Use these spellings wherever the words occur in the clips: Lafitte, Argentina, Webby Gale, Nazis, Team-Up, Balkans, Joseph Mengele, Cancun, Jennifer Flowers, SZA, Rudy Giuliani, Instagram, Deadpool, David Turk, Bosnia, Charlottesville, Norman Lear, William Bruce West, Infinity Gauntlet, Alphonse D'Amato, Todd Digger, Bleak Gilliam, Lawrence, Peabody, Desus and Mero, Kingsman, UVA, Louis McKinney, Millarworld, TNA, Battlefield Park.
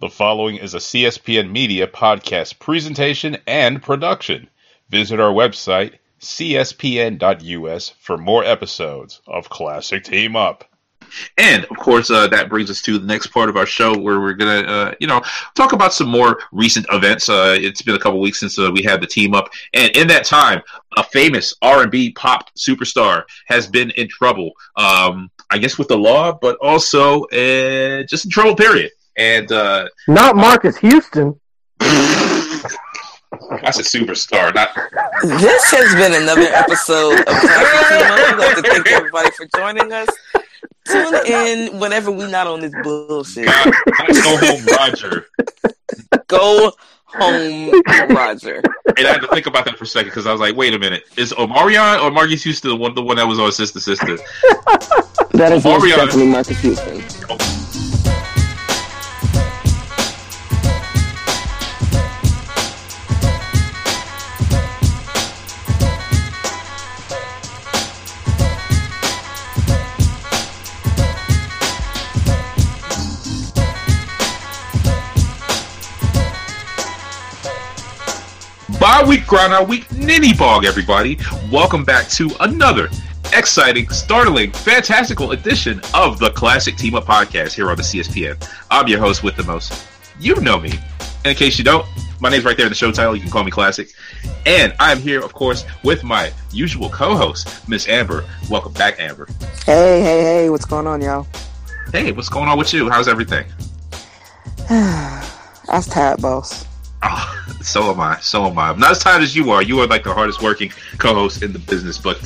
The following is a CSPN Media podcast presentation and production. Visit our website, cspn.us, for more episodes of Classic Team Up. And, of course, that brings us to the next part of our show where we're going to, talk about some more recent events. It's been a couple weeks since we had the team up. And in that time, a famous R&B pop superstar has been in trouble, I guess with the law, but also just in trouble, period. And not Marcus Houston. That's a superstar. This has been another episode of I'd like to thank everybody for joining us. Tune in whenever we're not on this bullshit. Go home, Roger. Go home, Roger. And I had to think about that for a second because I was like, wait a minute. Is Omarion or Marcus Houston the one that was on Sister Sister? That is definitely Marcus Houston. Oh. Week grind our week ninny bog, everybody. Welcome back to another exciting, startling, fantastical edition of the Classic Team Up podcast here on the CSPN. I'm your host with the most. You know me. In case you don't, my name's right there in the show title. You can call me Classic. And I'm here, of course, with my usual co-host, Miss Amber. Welcome back, Amber. Hey, what's going on, y'all? Hey, what's going on with you? How's everything? I was tired, boss. Oh, so am I. I'm not as tired as you are. You are like the hardest working co-host in the business, but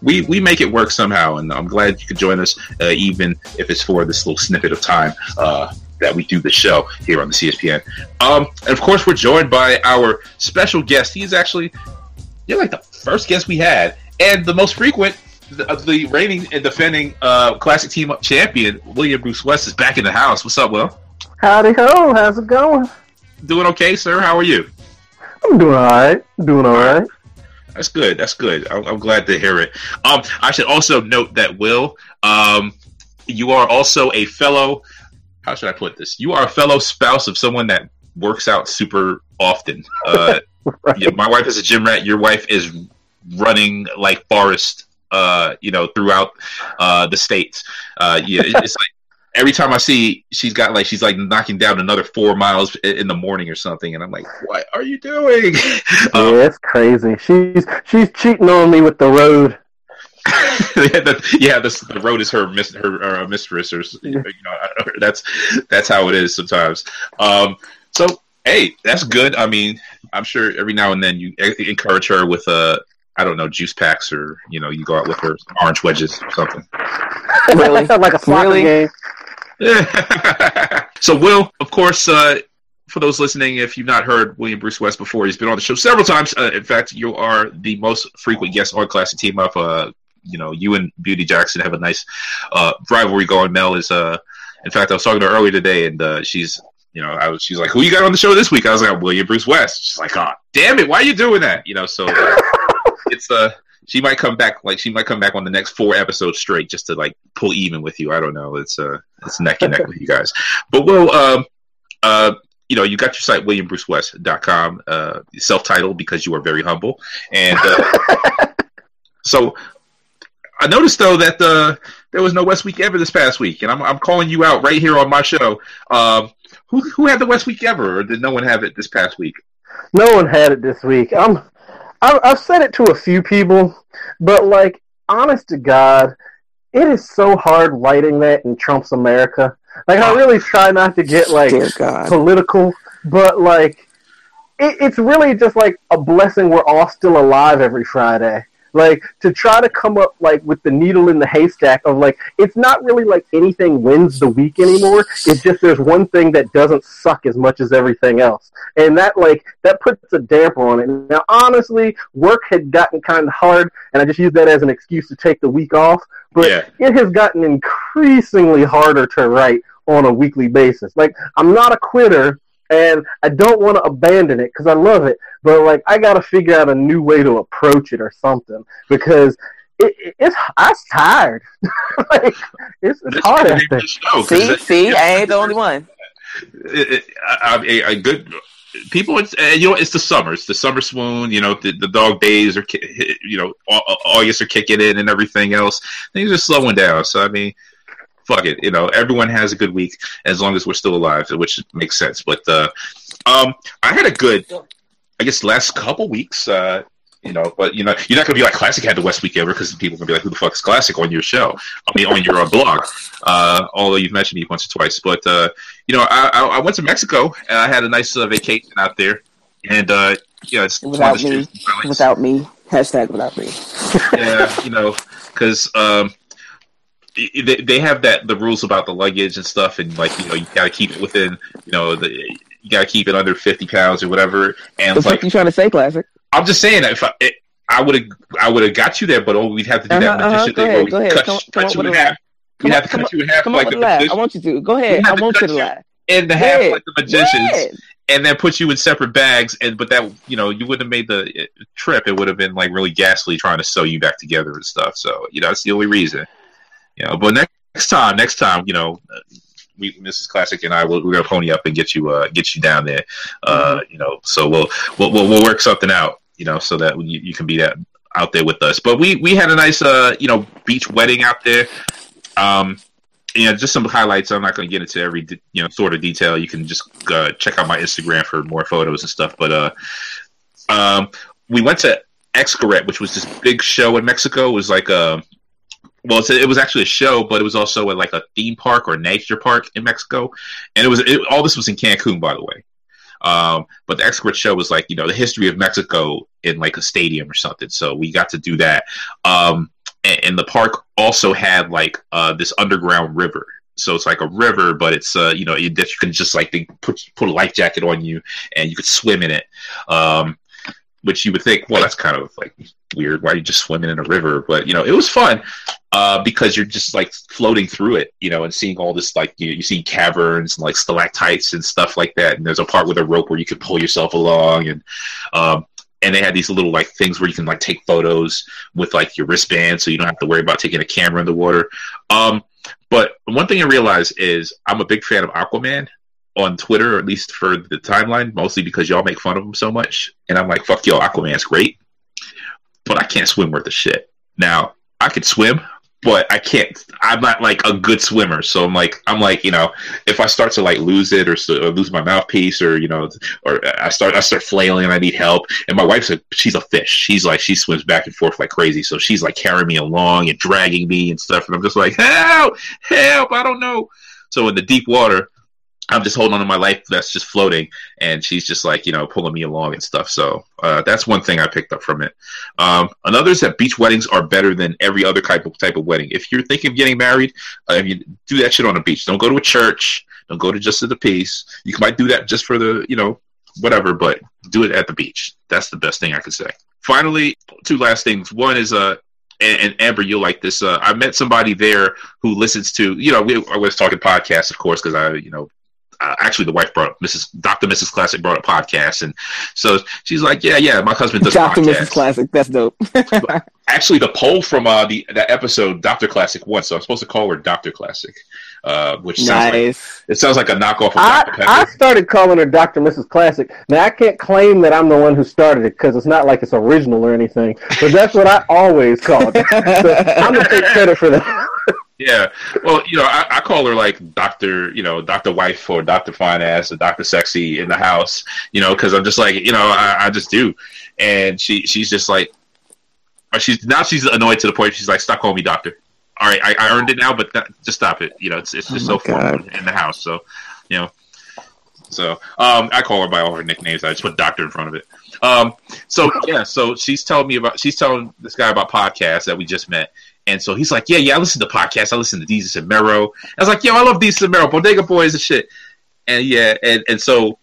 we make it work somehow, and I'm glad you could join us, even if it's for this little snippet of time that we do the show here on the CSPN. And of course, we're joined by our special guest. He's actually, you're like the first guest we had, and the most frequent. The reigning and defending Classic Team Up champion, William Bruce West, is back in the house. What's up, Will? Howdy ho, how's it going? Doing okay, sir? How are you? I'm doing all right. That's good. I'm glad to hear it. I should also note that, Will, you are also a fellow, how should I put this? You are a fellow spouse of someone that works out super often. Right. Yeah, my wife is a gym rat. Your wife is running like Forrest, throughout the states. Yeah, it's like, every time I see, she's knocking down another 4 miles in the morning or something, and I'm like, "What are you doing?" Yeah, it's crazy. She's cheating on me with the road. The road is her mistress, or that's how it is sometimes. So hey, that's good. I mean, I'm sure every now and then you encourage her with juice packs, or you go out with her orange wedges or something. Really, like a soccer game. So, Will, of course, for those listening, if you've not heard William Bruce West before, he's been on the show several times. In fact, you are the most frequent guest on Classic Team Up. You and Beauty Jackson have a nice rivalry going. Mel is, in fact, I was talking to her earlier today, and she's like, "Who you got on the show this week?" I was like, "William Bruce West." She's like, "Ah, damn it, why are you doing that?" So it's a. She might come back, on the next 4 episodes straight, just to pull even with you. I don't know. It's neck and neck with you guys. But Will, you got your site WilliamBruceWest.com, self-titled because you are very humble. And so I noticed though that there was no West Week Ever this past week, and I'm calling you out right here on my show. Who had the West Week Ever, or did no one have it this past week? No one had it this week. I've said it to a few people, but honest to God, it is so hard writing that in Trump's America. I really try not to get political, but it's really just a blessing we're all still alive every Friday. To try to come up with the needle in the haystack of it's not really anything wins the week anymore. It's just there's one thing that doesn't suck as much as everything else, and that that puts a damper on it. Now, honestly, work had gotten kind of hard, and I just used that as an excuse to take the week off. But It has gotten increasingly harder to write on a weekly basis. I'm not a quitter. And I don't want to abandon it because I love it, but I got to figure out a new way to approach it or something because I'm tired. It's hard. See, I ain't the only one. a good. People, it's the summer. It's the summer swoon. You know, the dog days are, you know, August are kicking in and everything else. Things are slowing down. So, I mean, fuck it. You know, everyone has a good week as long as we're still alive, which makes sense. But I had a good, I guess, last couple weeks. You know, but you know, you're not gonna be like Classic had the West Week ever, because people are gonna be like, "Who the fuck is Classic on your show?" I mean, on your blog. Although you've mentioned me once or twice, but you know, I went to Mexico and I had a nice vacation out there, and yeah, it's without me, #without me. Yeah, you know, because they have that the rules about the luggage and stuff, and like you know, you gotta keep it within, you know, you gotta keep it under 50 pounds or whatever. And what like, you trying to say, Classic? I'm just saying that if I would have got you there, but all we'd have to do that magician thing where we cut you in half. We'd have to cut you in half like the magician. I want you to. Go ahead. I want you to laugh. In the half like the magicians, and then put you in separate bags. And but that, you know, you wouldn't have made the trip. It would have been like really ghastly trying to sew you back together and stuff. So you know, that's the only reason. You know, but next time, you know. Mrs. Classic and I, we're gonna pony up and get you down there, you know. So we'll work something out, you know, so that you can be that out there with us. But we had a nice, you know, beach wedding out there. You know, just some highlights. I'm not gonna get into every you know sort of detail. You can just check out my Instagram for more photos and stuff. But we went to Xcaret, which was this big show in Mexico. It was like well, it was actually a show, but it was also like a theme park or nature park in Mexico, and all this was in Cancun, by the way. But the Xcaret show was like, you know, the history of Mexico in like a stadium or something. So we got to do that, and the park also had like this underground river. So it's like a river, but it's you know that you can just like put a life jacket on you and you could swim in it. Which you would think, well, that's kind of like weird. Why are you just swimming in a river? But you know, it was fun because you're just like floating through it, you know, and seeing all this like you see caverns and like stalactites and stuff like that. And there's a part with a rope where you could pull yourself along, and they had these little like things where you can like take photos with like your wristband, so you don't have to worry about taking a camera in the water. But one thing I realized is I'm a big fan of Aquaman on Twitter, at least for the timeline, mostly because y'all make fun of him so much. And I'm like, fuck y'all, Aquaman's great, but I can't swim worth a shit. Now, I could swim, but I can't. I'm not like a good swimmer. So I'm like, you know, if I start to like lose it or lose my mouthpiece or, you know, or I start flailing and I need help. And my wife's she's a fish. She's like, she swims back and forth like crazy. So she's like carrying me along and dragging me and stuff. And I'm just like, help, I don't know. So in the deep water, I'm just holding on to my life that's just floating, and she's just like, you know, pulling me along and stuff. So that's one thing I picked up from it. Another is that beach weddings are better than every other type of wedding. If you're thinking of getting married, if you do that shit on a beach. Don't go to a church. Don't go to just the peace. You might do that just for the, you know, whatever, but do it at the beach. That's the best thing I could say. Finally, two last things. One is and Amber, you'll like this. I met somebody there who listens to, you know, I was talking podcasts, of course, because I, you know, actually, the wife brought up Dr. Mrs. Classick brought a podcast, and so she's like, "Yeah, my husband does Dr. podcasts." Mrs. Classic, that's dope. Actually, the poll from that episode, Dr. Classic won, so I'm supposed to call her Dr. Classic, which sounds nice. Like, it sounds like a knockoff of Dr. Pepper. I started calling her Dr. Mrs. Classic. Now I can't claim that I'm the one who started it because it's not like it's original or anything, but that's what I always called it. So I'm gonna take credit for that. Yeah, well, you know, I call her like Doctor, you know, Doctor Wife or Doctor Fine Ass or Doctor Sexy in the house, you know, because I'm just like, you know, I just do, and she's just like, she's annoyed to the point she's like, stop calling me doctor. All right, I earned it now, but just stop it. You know, it's just so fun in the house. So, you know, so I call her by all her nicknames. I just put doctor in front of it. So yeah, so she's telling this guy about podcasts that we just met. And so he's like, yeah, I listen to podcasts. I listen to Desus and Mero. I was like, yo, I love Desus and Mero. Bodega Boys and shit. And yeah, and so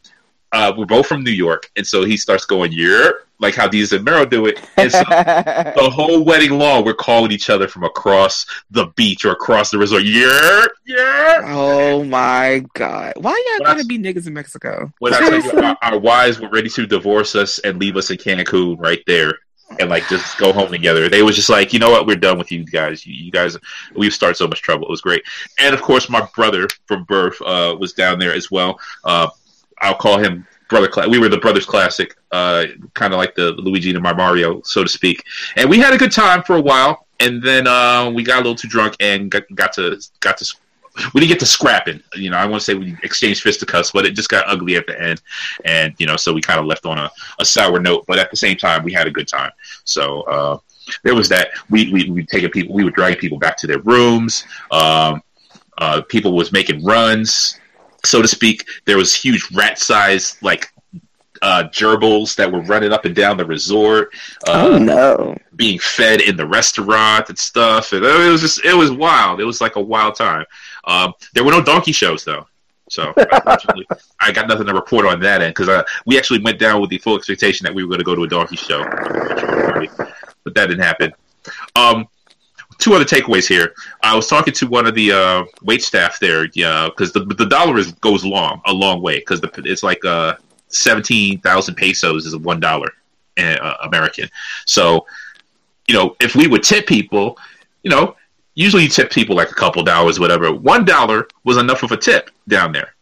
we're both from New York. And so he starts going, yeah, like how Desus and Mero do it. And so the whole wedding long, we're calling each other from across the beach or across the resort. Yeah. Oh, my God. Why y'all gotta be niggas in Mexico? When I tell you, our wives were ready to divorce us and leave us in Cancun right there. and like just go home together. They was just like, you know what, we're done with you guys. You guys, we've started so much trouble. It was great. And of course, my brother from birth was down there as well. I'll call him Brother Classic. We were the Brothers Classic, kind of like the Luigi and my Mario, so to speak. And we had a good time for a while, and then we got a little too drunk and got to. We didn't get to scrapping. You know, I want to say we exchanged fisticuffs, but it just got ugly at the end. And, you know, so we kind of left on a sour note. But at the same time, we had a good time. So there was that. We were dragging people back to their rooms. People was making runs, so to speak. There was huge rat-sized, like, gerbils that were running up and down the resort. Oh, no. Being fed in the restaurant and stuff. And it was wild. It was like a wild time. There were no donkey shows, though. So, unfortunately, I got nothing to report on that end, because we actually went down with the full expectation that we were going to go to a donkey show. But that didn't happen. Two other takeaways here. I was talking to one of the waitstaff there, because the dollar goes a long way, because it's like 17,000 pesos is $1 American. So, you know, if we would tip people, you know, usually you tip people like a couple dollars, whatever. $1 was enough of a tip down there.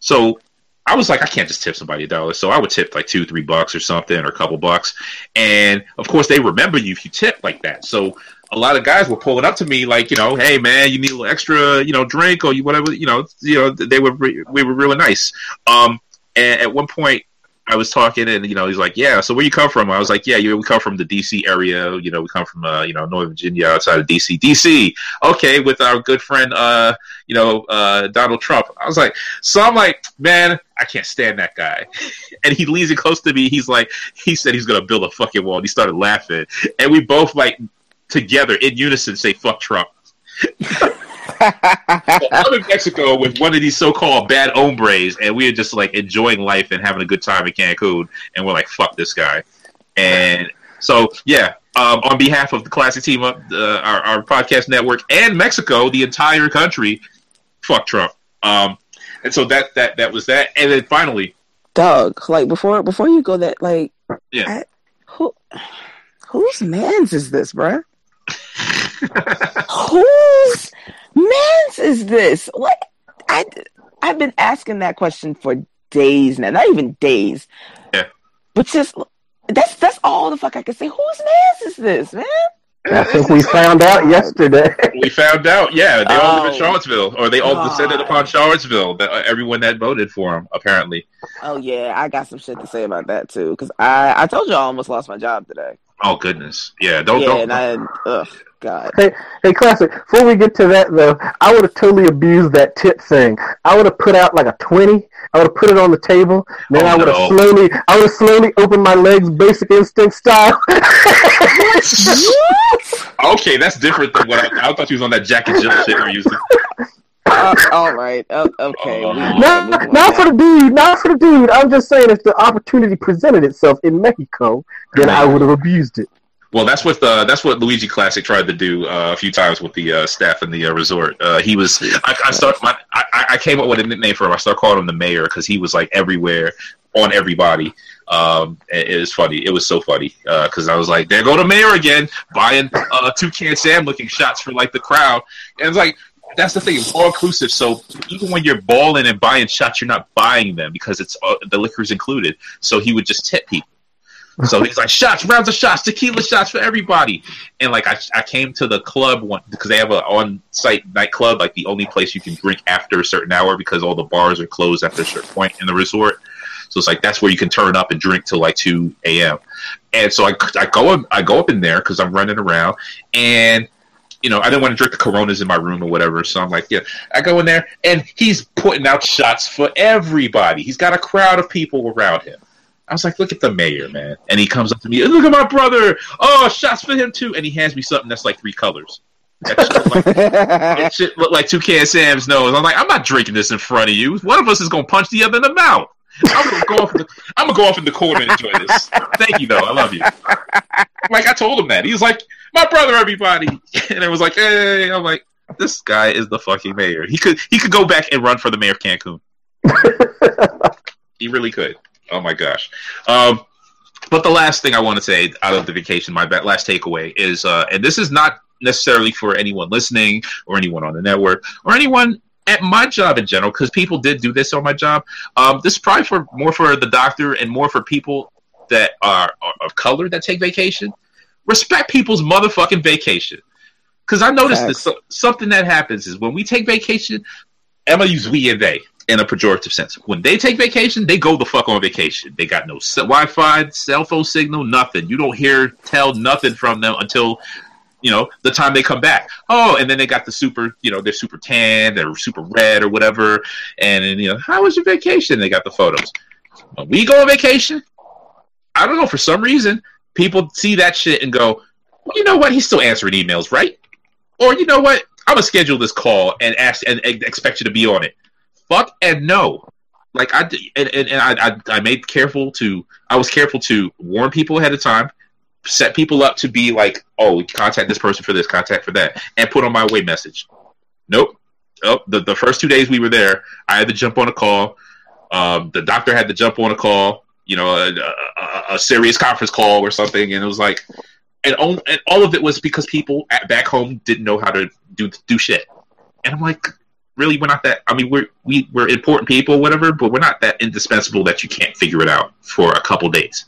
So I was like, I can't just tip somebody $1. So I would tip like $2-3 or something, or a couple bucks. And of course, they remember you if you tip like that. So a lot of guys were pulling up to me like, you know, hey man, you need a little extra, you know, drink or you whatever, you know, we were really nice. And at one point, I was talking, and you know, he's like, "Yeah, so where you come from?" I was like, "Yeah, we come from the DC area. You know, we come from you know, Northern Virginia, outside of DC. DC, okay, with our good friend, Donald Trump." I was like, "So I'm like, man, I can't stand that guy." And he leans in close to me. He's like, he said he's gonna build a fucking wall. And he started laughing, and we both like together in unison say, "Fuck Trump." Well, I'm in Mexico with one of these so-called bad hombres, and we are just like enjoying life and having a good time in Cancun, and we're like, "Fuck this guy." And so, yeah, on behalf of the Classic Team Up, our podcast network, and Mexico, the entire country, fuck Trump. And so that was that. And then finally, Doug, like before you go, that like, yeah, whose man's is this, bruh? Whose man's is this? Like, I've been asking that question for days now. Not even days. Yeah. But just that's all the fuck I could say. Whose man's is this, man? I think we found out yesterday. We found out, yeah. They all live in Charlottesville, or they all descended upon Charlottesville, everyone that voted for him, apparently. Oh, yeah. I got some shit to say about that, too, because I told you I almost lost my job today. Oh, goodness. Yeah, don't. And God. Hey, Classic, before we get to that, though, I would have totally abused that tip thing. I would have put out like a 20. I would have put it on the table. Then I would have slowly opened my legs, Basic Instinct style. Okay, that's different than what I thought. You was on that Jack and Jill shit we used to. All right. Okay. Not for the dude. I'm just saying, if the opportunity presented itself in Mexico, then I would have abused it. Well, that's what Luigi Classic tried to do a few times with the staff in the resort. He was I came up with a nickname for him. I started calling him the mayor because he was like everywhere on everybody. It was funny. It was so funny because I was like, "There go the mayor again, buying Toucan Sam looking shots for like the crowd," and it's like. That's the thing. It's all inclusive. So even when you're balling and buying shots, you're not buying them because it's the liquor's included. So he would just tip people. So he's like, shots, rounds of shots, tequila shots for everybody. And like I came to the club one because they have an on-site nightclub, like the only place you can drink after a certain hour because all the bars are closed after a certain point in the resort. So it's like that's where you can turn up and drink till like 2 a.m. And so I go up in there because I'm running around and. You know, I didn't want to drink the Coronas in my room or whatever, so I'm like, yeah. I go in there, and he's putting out shots for everybody. He's got a crowd of people around him. I was like, look at the mayor, man. And he comes up to me, look at my brother. Oh, shots for him, too. And he hands me something that's like 3 colors. That shit looked like Toucan Sam's nose. I'm like, I'm not drinking this in front of you. One of us is going to punch the other in the mouth. I'm gonna go off in the corner and enjoy this. Thank you, though. I love you. Like I told him that. He was like, my brother, everybody, and it was like, hey. I'm like, this guy is the fucking mayor. He could go back and run for the mayor of Cancun. He really could. Oh my gosh. But the last thing I want to say out of the vacation, my last takeaway is, and this is not necessarily for anyone listening or anyone on the network or anyone at my job in general, because people did do this on my job. This is probably for more for the doctor and more for people that are of color that take vacation. Respect people's motherfucking vacation. Because I noticed this, something that happens is when we take vacation, I'm going to use we and they in a pejorative sense. When they take vacation, they go the fuck on vacation. They got no Wi-Fi, cell phone signal, nothing. You don't tell nothing from them until, you know, the time they come back. Oh, and then they got the super, you know, they're super tan, they're super red or whatever. And you know, how was your vacation? They got the photos. When we go on vacation, I don't know, for some reason, people see that shit and go, well, you know what? He's still answering emails, right? Or, you know what? I'm going to schedule this call and ask and expect you to be on it. Fuck and no. Like, I was careful to warn people ahead of time, set people up to be like, oh, contact this person for this, contact for that, and put on my way message. Nope. Oh, the first 2 days we were there, I had to jump on a call. The doctor had to jump on a call, you know, a serious conference call or something, and it was like, and all of it was because people back home didn't know how to do shit. And I'm like, really, we're not that. I mean, we're important people, whatever, but we're not that indispensable that you can't figure it out for a couple days.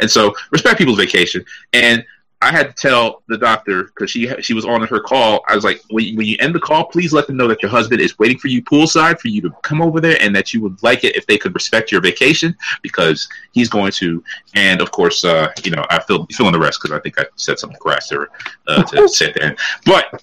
And so, respect people's vacation. And I had to tell the doctor, because she was on her call. I was like, when you end the call, please let them know that your husband is waiting for you poolside for you to come over there, and that you would like it if they could respect your vacation, because he's going to. And of course, you know, I fill in the rest, because I think I said something crass to her to sit there. But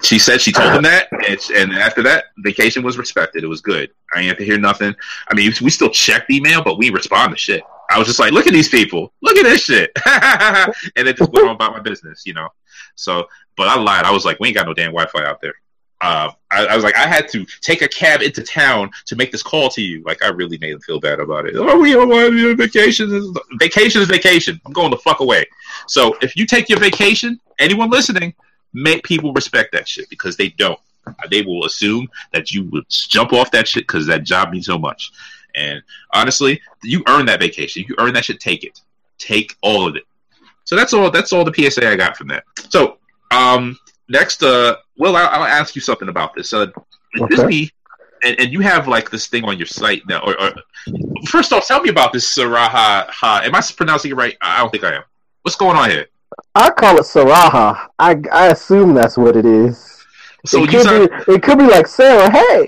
she said she told him that, and after that, vacation was respected. It was good. I didn't have to hear nothing. I mean, we still checked email, but we respond to shit. I was just like, look at these people. Look at this shit. And it just went on about my business, you know. So, but I lied. I was like, we ain't got no damn Wi-Fi out there. I was like, I had to take a cab into town to make this call to you. Like, I really made them feel bad about it. Oh, we don't want to vacation. Vacation is vacation. I'm going the fuck away. So if you take your vacation, anyone listening, make people respect that shit, because they don't. They will assume that you would jump off that shit because that job means so much. And honestly, you earn that vacation. You earn that shit. Take it. Take all of it. So that's all. That's all the PSA I got from that. So next, Will, I'll ask you something about this. Okay. Disney, and you have like this thing on your site now. Or first off, tell me about this Sarahah. Am I pronouncing it right? I don't think I am. What's going on here? I call it Sarahah. I assume that's what it is. So it could be like Sarah, hey,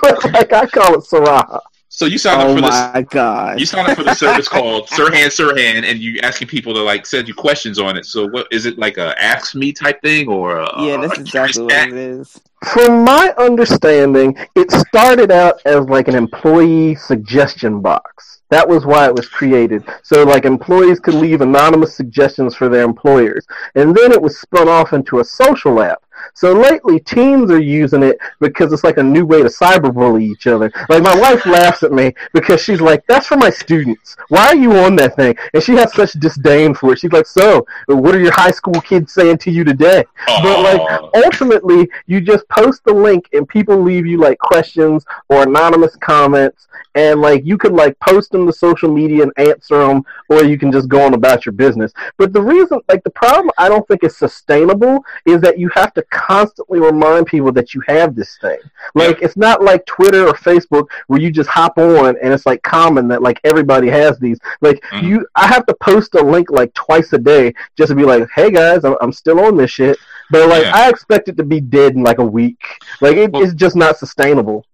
but like I call it Sarahah. So you signed up for this. Oh my god! You signed up for the service called Sirhan, and you asking people to like send you questions on it. So what is it, like a Ask Me type thing, or that's exactly what it is. From my understanding, it started out as like an employee suggestion box. That was why it was created. So like employees could leave anonymous suggestions for their employers, and then it was spun off into a social app. So lately, teens are using it because it's like a new way to cyberbully each other. Like, my wife laughs at me because she's like, that's for my students. Why are you on that thing? And she has such disdain for it. She's like, so, what are your high school kids saying to you today? Aww. But, like, ultimately, you just post the link and people leave you, like, questions or anonymous comments. And, like, you could, like, post them to social media and answer them, or you can just go on about your business. But the reason, like, the problem I don't think is sustainable is that you have to constantly remind people that you have this thing. Like, it's not like Twitter or Facebook where you just hop on and it's like common that like everybody has these. Like, I have to post a link like twice a day just to be like, hey guys, I'm still on this shit. But like, I expect it to be dead in like a week. Like, it's just not sustainable.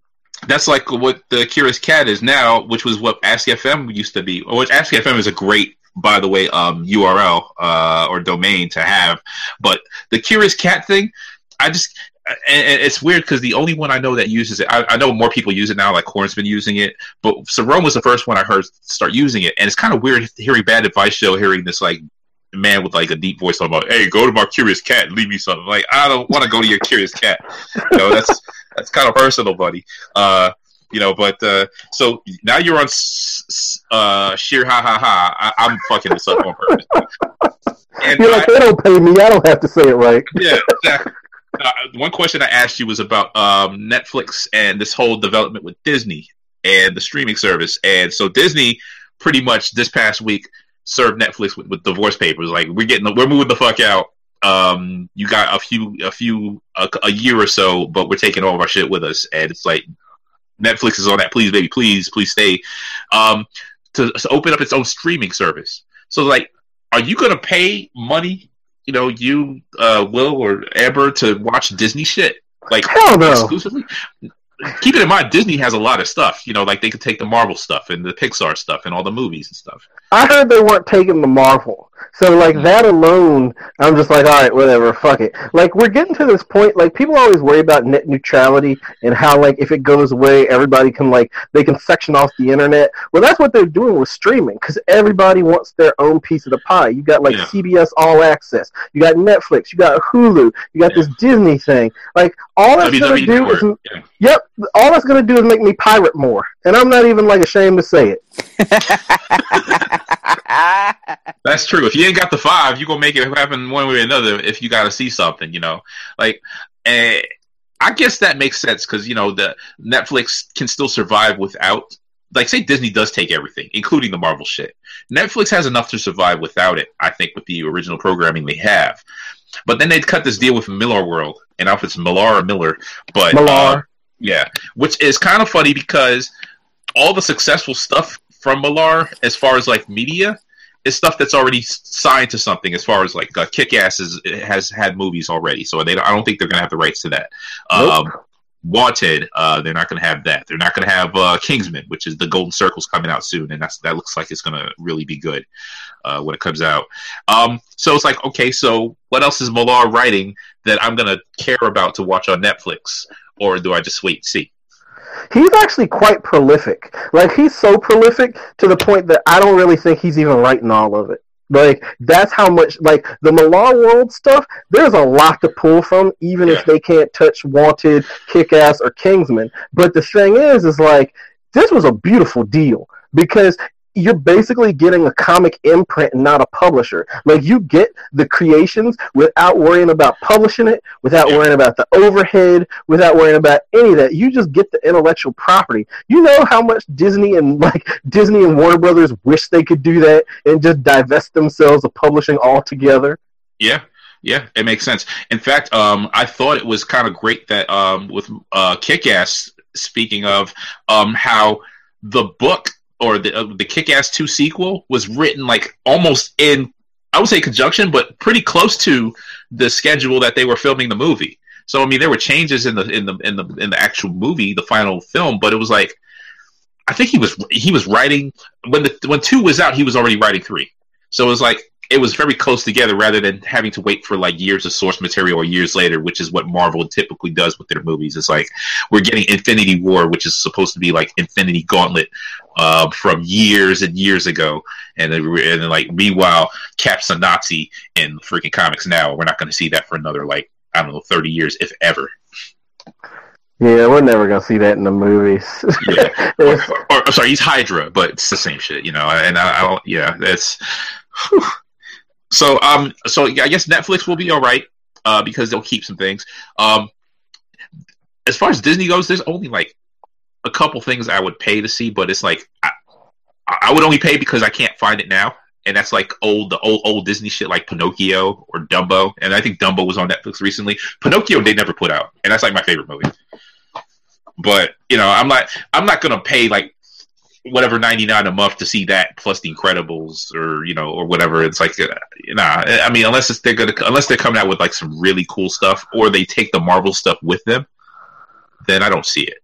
That's like what the Curious Cat is now, which was what Ask FM used to be. Which Ask FM is a great, by the way, URL or domain to have. But the Curious Cat thing, and it's weird because the only one I know that uses it, I know more people use it now, like Corn's been using it, but Sarone was the first one I heard start using it. And it's kind of weird hearing Bad Advice Show, hearing this like man with like a deep voice talking about, hey, go to my Curious Cat, leave me something. Like, I don't want to go to your Curious Cat. You know, that's kind of personal, buddy. You know, but so now you're on Sheer Ha Ha Ha. I'm fucking this up on purpose. And you're like, they don't pay me. I don't have to say it right. Yeah, exactly. One question I asked you was about Netflix and this whole development with Disney and the streaming service. And so Disney pretty much this past week serve Netflix with divorce papers. Like, we're moving the fuck out. You got a year or so, but we're taking all of our shit with us. And it's like, Netflix is on that. Please, baby, please stay. To open up its own streaming service. So, like, are you going to pay money, Will or Amber, to watch Disney shit? Like, hell no. Exclusively? Keep it in mind, Disney has a lot of stuff. Like, they could take the Marvel stuff and the Pixar stuff and all the movies and stuff. I heard they weren't taking the Marvel. So, like, that alone, I'm just like, all right, whatever, fuck it. Like, we're getting to this point, like, people always worry about net neutrality and how, like, if it goes away, everybody can, like, they can section off the internet. Well, that's what they're doing with streaming, because everybody wants their own piece of the pie. You got, like, CBS All Access. You got Netflix. You got Hulu. You got this Disney thing. Like, all that's going to do is... Yeah. Yep. All that's going to do is make me pirate more. And I'm not even, like, ashamed to say it. That's true. If you ain't got the $5, you're going to make it happen one way or another if you got to see something, Like, I guess that makes sense because, the Netflix can still survive without... Like, say Disney does take everything, including the Marvel shit. Netflix has enough to survive without it, I think, with the original programming they have. But then they'd cut this deal with Millarworld. And I don't know if it's Millar or Miller, but... Millar. Yeah, which is kind of funny because all the successful stuff from Millar, as far as like media, is stuff that's already signed to something. As far as like Kick-Ass has had movies already, so I don't think they're going to have the rights to that. Nope. Wanted, they're not going to have that. They're not going to have Kingsman, which is the Golden Circle's coming out soon, and that looks like it's going to really be good when it comes out. So it's like, okay, so what else is Millar writing that I'm going to care about to watch on Netflix? Or do I just wait and see? He's actually quite prolific. Like, he's so prolific to the point that I don't really think he's even writing all of it. Like, that's how much, like, the Millarworld stuff, there's a lot to pull from, even if they can't touch Wanted, Kick-Ass, or Kingsman. But the thing is like, this was a beautiful deal. Because... you're basically getting a comic imprint and not a publisher. Like, you get the creations without worrying about publishing it, without worrying about the overhead, without worrying about any of that. You just get the intellectual property. You know how much Disney and Warner Brothers wish they could do that and just divest themselves of publishing altogether? Yeah. Yeah, it makes sense. In fact, I thought it was kind of great that with Kick-Ass, speaking of how the book, or the Kick-Ass 2 sequel was written like almost in, I would say conjunction, but pretty close to the schedule that they were filming the movie. So I mean, there were changes in the actual movie, the final film, but it was like, I think he was writing when 2 was out, he was already writing 3. So it was like, it was very close together rather than having to wait for like years of source material or years later, which is what Marvel typically does with their movies. It's like, we're getting Infinity War, which is supposed to be like Infinity Gauntlet from years and years ago. And then like, meanwhile, Cap's a Nazi in freaking comics now. We're not going to see that for another, like, I don't know, 30 years, if ever. Yeah, we're never going to see that in the movies. Yeah. or, I'm sorry, he's Hydra, but it's the same shit, and I don't, that's... Whew. So I guess Netflix will be all right because they'll keep some things. As far as Disney goes, there's only like a couple things I would pay to see, but it's like I would only pay because I can't find it now, and that's like old Disney shit like Pinocchio or Dumbo, and I think Dumbo was on Netflix recently. Pinocchio they never put out, and that's like my favorite movie. But I'm not gonna pay like whatever $99 a month to see that plus The Incredibles or whatever. It's like, nah. I mean, unless they're coming out with like some really cool stuff, or they take the Marvel stuff with them, then I don't see it.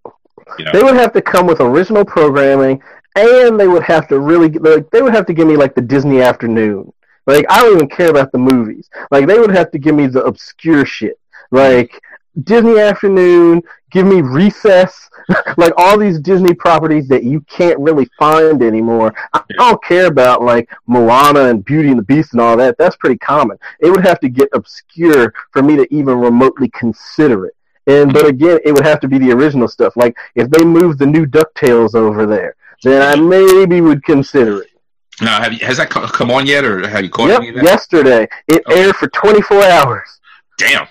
They would have to come with original programming, and they would have to really give me like the Disney afternoon. Like, I don't even care about the movies. Like, they would have to give me the obscure shit. Like, Disney afternoon, give me Recess, like all these Disney properties that you can't really find anymore. I don't care about like Moana and Beauty and the Beast and all that. That's pretty common. It would have to get obscure for me to even remotely consider it. But again, it would have to be the original stuff. Like, if they move the new DuckTales over there, then I maybe would consider it. Now, has that come on yet, or have you caught any of that? Yesterday. It aired for 24 hours. Damn.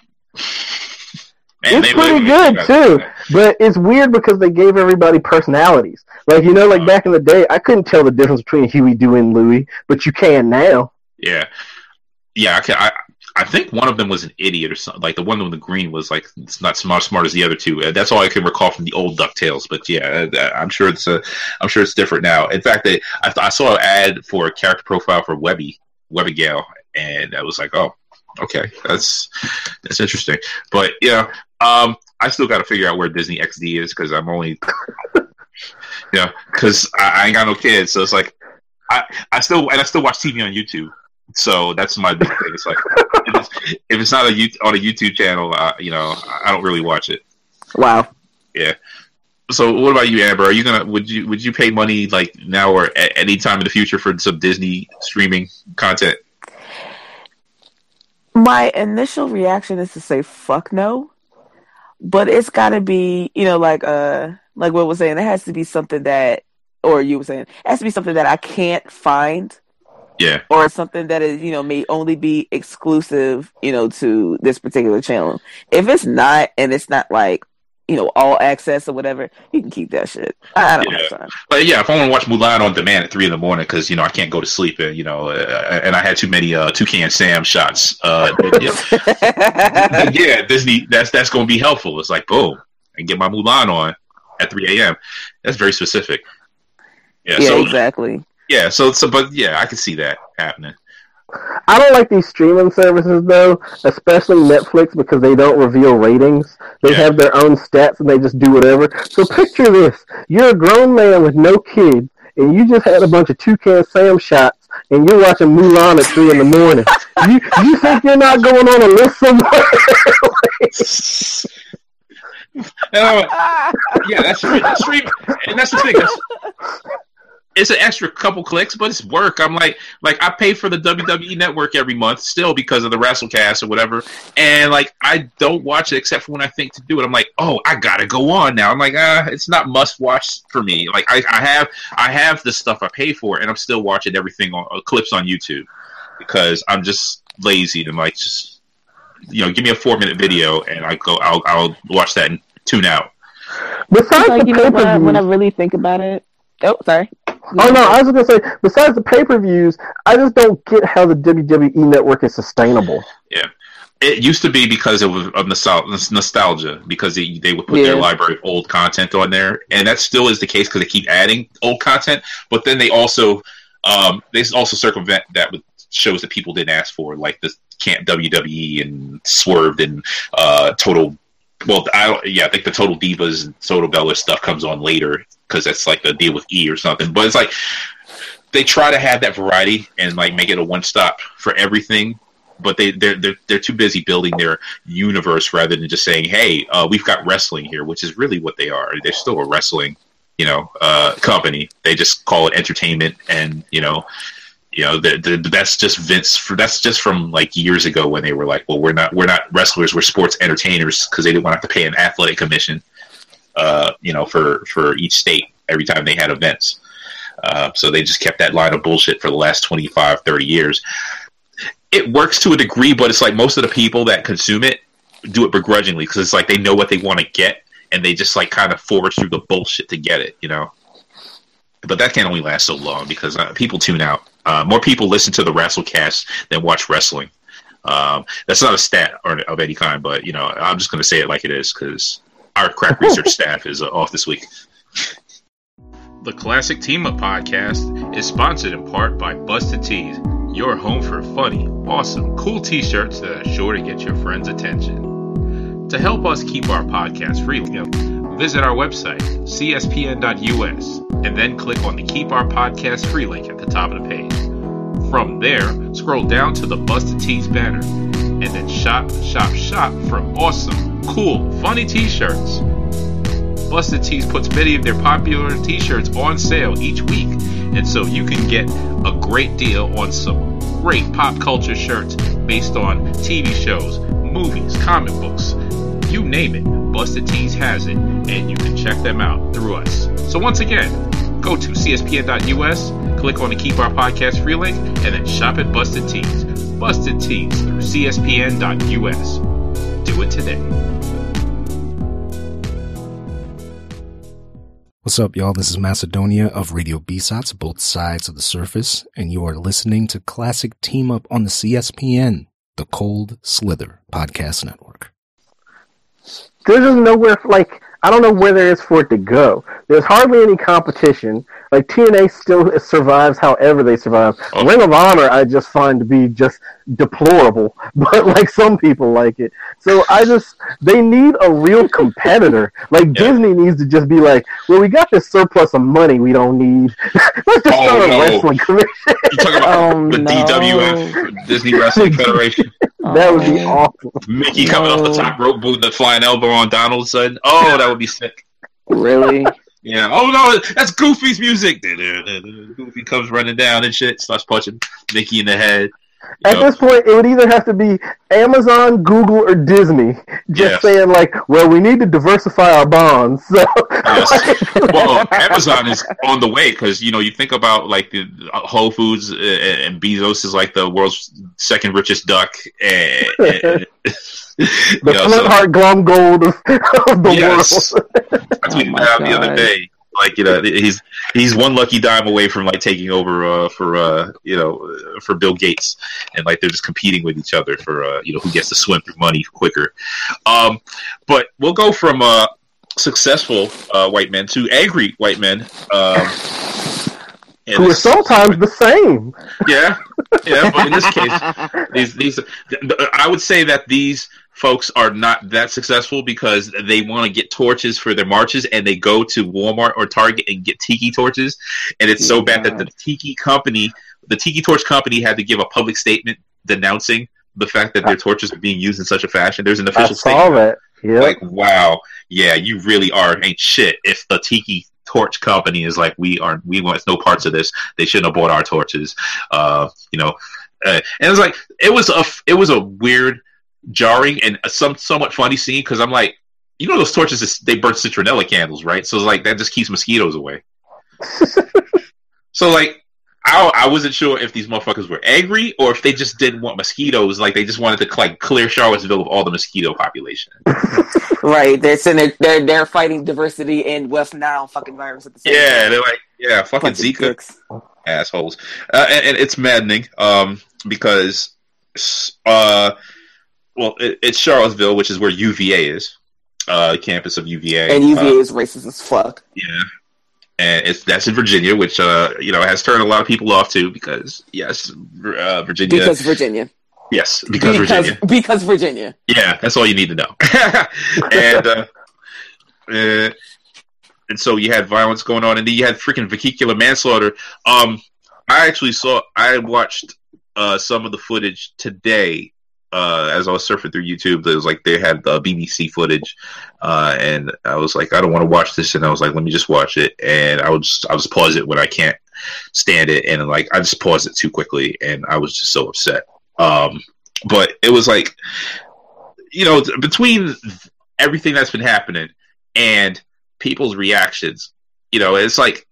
Man, it's pretty good too, but it's weird because they gave everybody personalities. Like, you know, like back in the day, I couldn't tell the difference between Huey, Dewey, and Louie, but you can now. Yeah, yeah. I think one of them was an idiot or something. Like the one with the green was like it's not smart as the other two. That's all I can recall from the old DuckTales. But yeah, I'm sure it's different now. In fact, I saw an ad for a character profile for Webby Gale, and I was like, oh, okay, that's interesting. But yeah. I still got to figure out where Disney XD is because I'm only, because I ain't got no kids, so it's like I still watch TV on YouTube, so that's my big thing. It's like if it's not on a YouTube channel, I don't really watch it. Wow. Yeah. So what about you, Amber? Are you gonna would you pay money like now or at any time in the future for some Disney streaming content? My initial reaction is to say fuck no. But it's got to be, like what was saying, it has to be something that, or you were saying, it has to be something that I can't find. Yeah. Or something that is, may only be exclusive, to this particular channel. If it's not, and it's not like, all access or whatever, you can keep that shit. I don't have time. But yeah, if I want to watch Mulan on demand at 3 a.m, because I can't go to sleep, and and I had too many Toucan Sam shots. Yeah, Disney. That's going to be helpful. It's like boom, and get my Mulan on at 3 a.m. That's very specific. Yeah. So, exactly. Yeah. So, but yeah, I can see that happening. I don't like these streaming services, though, especially Netflix, because they don't reveal ratings. They have their own stats, and they just do whatever. So picture this. You're a grown man with no kids, and you just had a bunch of Toucan Sam shots, and you're watching Mulan at 3 in the morning. You think you're not going on a list somewhere? Yeah, that's streaming. And that's the thing. It's an extra couple clicks, but it's work. I'm like I pay for the WWE Network every month still because of the WrestleCast or whatever, and like I don't watch it except for when I think to do it. I'm like, oh, I gotta go on now. I'm like, it's not must watch for me. Like I have the stuff I pay for, and I'm still watching everything on clips on YouTube because I'm just lazy and like just give me a 4-minute video and I'll watch that and tune out. Besides, like, when I really think about it. Oh, sorry. Oh, no, I was going to say, besides the pay-per-views, I just don't get how the WWE Network is sustainable. Yeah. It used to be because of nostalgia, because they would put their library of old content on there, and that still is the case because they keep adding old content, but then they also circumvent that with shows that people didn't ask for, like the Camp WWE and Swerved and Total... Well, I think the Total Divas and Total Bellers stuff comes on later because that's like the deal with E or something. But it's like they try to have that variety and like make it a one stop for everything. But they're too busy building their universe rather than just saying, "Hey, we've got wrestling here," which is really what they are. They're still a wrestling, company. They just call it entertainment, and that's just Vince. That's just from like years ago when they were like, "Well, we're not wrestlers. We're sports entertainers," because they didn't want to have to pay an athletic commission, for each state every time they had events. So they just kept that line of bullshit for the last 25, 30 years. It works to a degree, but it's like most of the people that consume it do it begrudgingly because it's like they know what they want to get and they just like kind of forge through the bullshit to get it, But that can only last so long because people tune out. More people listen to the WrestleCast than watch wrestling. That's not a stat of any kind, but I'm just going to say it like it is because our crack research staff is off this week. The Classic Team Up podcast is sponsored in part by Busted Tees, your home for funny, awesome, cool t-shirts that are sure to get your friends' attention. To help us keep our podcast free, visit our website, cspn.us. and then click on the Keep Our Podcast Free link at the top of the page. From there, scroll down to the Busted Tees banner, and then shop for awesome, cool, funny t-shirts. Busted Tees puts many of their popular t-shirts on sale each week, and so you can get a great deal on some great pop culture shirts based on TV shows, movies, comic books, you name it. Busted Tees has it, and you can check them out through us. So once again, go to cspn.us, click on the Keep Our Podcast Free link, and then shop at Busted Tees. Busted Tees through cspn.us. Do it today. What's up, y'all? This is Macedonia of Radio BSOTs, both sides of the surface, and you are listening to Classic Team Up on the CSPN, the Cold Slither Podcast Network. There's just nowhere, I don't know where there is for it to go. There's hardly any competition. Like, TNA still survives however they survive. Okay. Ring of Honor I just find to be just deplorable, but, some people like it. So they need a real competitor. Disney needs to just be we got this surplus of money we don't need. Let's just start a wrestling commission. You're talking about DWF, Disney Wrestling Federation? That would be awful. Mickey coming off the top rope, boot the flying elbow on Donald's head. Oh, that would be sick. Really? Yeah. Oh, no, that's Goofy's music. Goofy comes running down and shit, starts punching Mickey in the head. At this point, it would either have to be Amazon, Google, or Disney saying, we need to diversify our bonds. So, yes. Well, Amazon is on the way because, you think about, the Whole Foods and Bezos is, the world's second richest duck. And the Flint Heart Glum Gold of the world. I tweeted out the other day. He's one lucky dime away from taking over for Bill Gates, and they're just competing with each other for who gets to swim through money quicker. But we'll go from successful white men to angry white men, who are sometimes the same. Yeah, but in this case, these I would say that these folks are not that successful because they want to get torches for their marches, and they go to Walmart or Target and get tiki torches, and it's so bad that the tiki torch company had to give a public statement denouncing the fact that their torches are being used in such a fashion. There's an official statement. Yep. You really ain't shit if the tiki torch company is we want no parts of this. They shouldn't have bought our torches. And it was a weird, jarring and somewhat funny scene because I'm those torches they burn citronella candles, right? So that just keeps mosquitoes away. So I wasn't sure if these motherfuckers were angry or if they just didn't want mosquitoes. They just wanted to clear Charlottesville of all the mosquito population. Right? They're fighting diversity and West Nile fucking virus at the same time. They're fucking Zika dicks. Assholes, and it's maddening because. Well, it's Charlottesville, which is where UVA is, campus of UVA. And UVA is racist as fuck. Yeah. And that's in Virginia, which, has turned a lot of people off, too, because, yes, Virginia. Because Virginia. Yes, because Virginia. Because Virginia. Yeah, that's all you need to know. And so you had violence going on, and then you had freaking vehicular manslaughter. I watched some of the footage today. As I was surfing through YouTube, there was they had the BBC footage, and I was I don't want to watch this, and I was let me just watch it, and I would just pause it when I can't stand it, and I just paused it too quickly, and I was just so upset. But it was between everything that's been happening and people's reactions, it's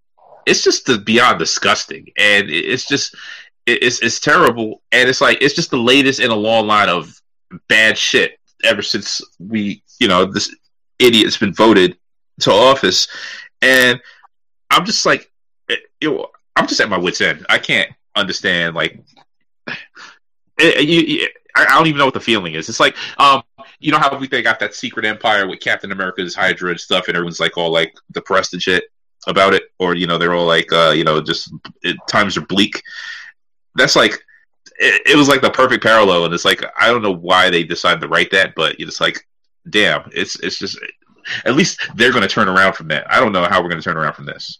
just beyond disgusting, and it's just. It's terrible, and it's just the latest in a long line of bad shit ever since we, this idiot's been voted to office, and I'm just I'm just at my wit's end. I can't understand I don't even know what the feeling is. It's you know how they got that secret empire with Captain America's Hydra and stuff, and everyone's all depressed and shit about it, or they're all just times are bleak. That's it was the perfect parallel, and it's I don't know why they decided to write that, but it's damn, it's just at least they're going to turn around from that. I don't know how we're going to turn around from this.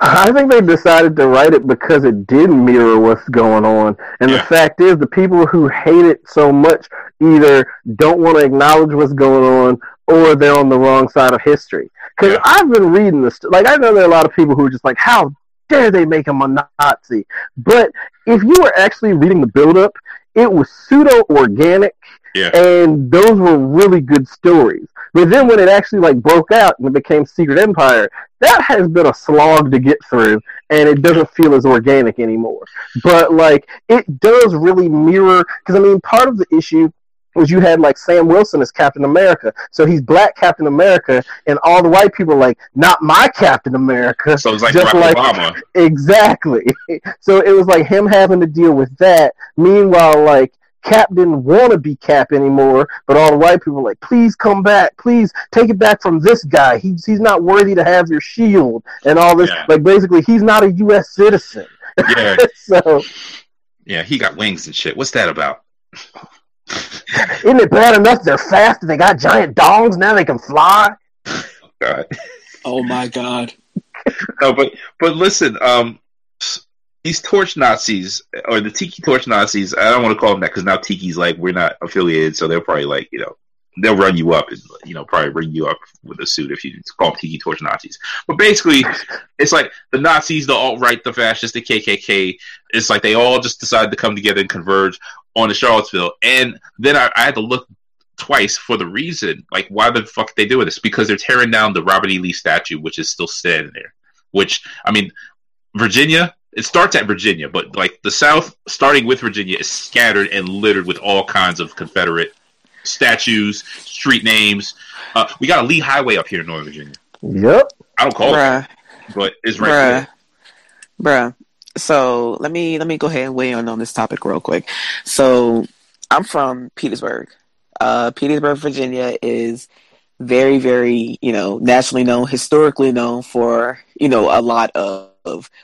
I think they decided to write it because it did mirror what's going on, and the fact is, the people who hate it so much either don't want to acknowledge what's going on, or they're on the wrong side of history. Because I've been reading this, I know there are a lot of people who are just how dare they make him a Nazi? But if you were actually reading the build-up, it was pseudo-organic, and those were really good stories. But then when it actually broke out and it became Secret Empire, that has been a slog to get through, and it doesn't feel as organic anymore. But it does really mirror, because part of the issue was you had like Sam Wilson as Captain America. So he's black Captain America, and all the white people are like, not my Captain America. So it's like just Barack Obama. Exactly. So it was like him having to deal with that. Meanwhile, like, Cap didn't want to be Cap anymore, but all the white people were like, please come back. Please take it back from this guy. He's not worthy to have your shield and all this. Yeah. Like, basically, he's not a U.S. citizen. Yeah. So, yeah, he got wings and shit. What's that about? Isn't it bad enough they're fast and they got giant dogs? Now they can fly? God. Oh, my God. No, but listen, these Torch Nazis, or the Tiki Torch Nazis, I don't want to call them that because now Tiki's like, we're not affiliated, so they'll probably like, you know, they'll run you up and, you know, probably ring you up with a suit if you call them Tiki Torch Nazis. But basically, it's like the Nazis, the alt-right, the fascists, the KKK, it's like they all just decided to come together and converge on the Charlottesville. And then I had to look twice for the reason, like, why the fuck they doing this? Because they're tearing down the Robert E. Lee statue, which is still standing there. Which, I mean, Virginia... It starts at Virginia, but like the South, starting with Virginia, is scattered and littered with all kinds of Confederate statues, street names. We got a Lee Highway up here in Northern Virginia. Yep. I don't call it, but it's right there. Bruh. So let me go ahead and weigh in on this topic real quick. So I'm from Petersburg. Petersburg, Virginia is very, very, you know, nationally known, historically known for, you know, a lot of,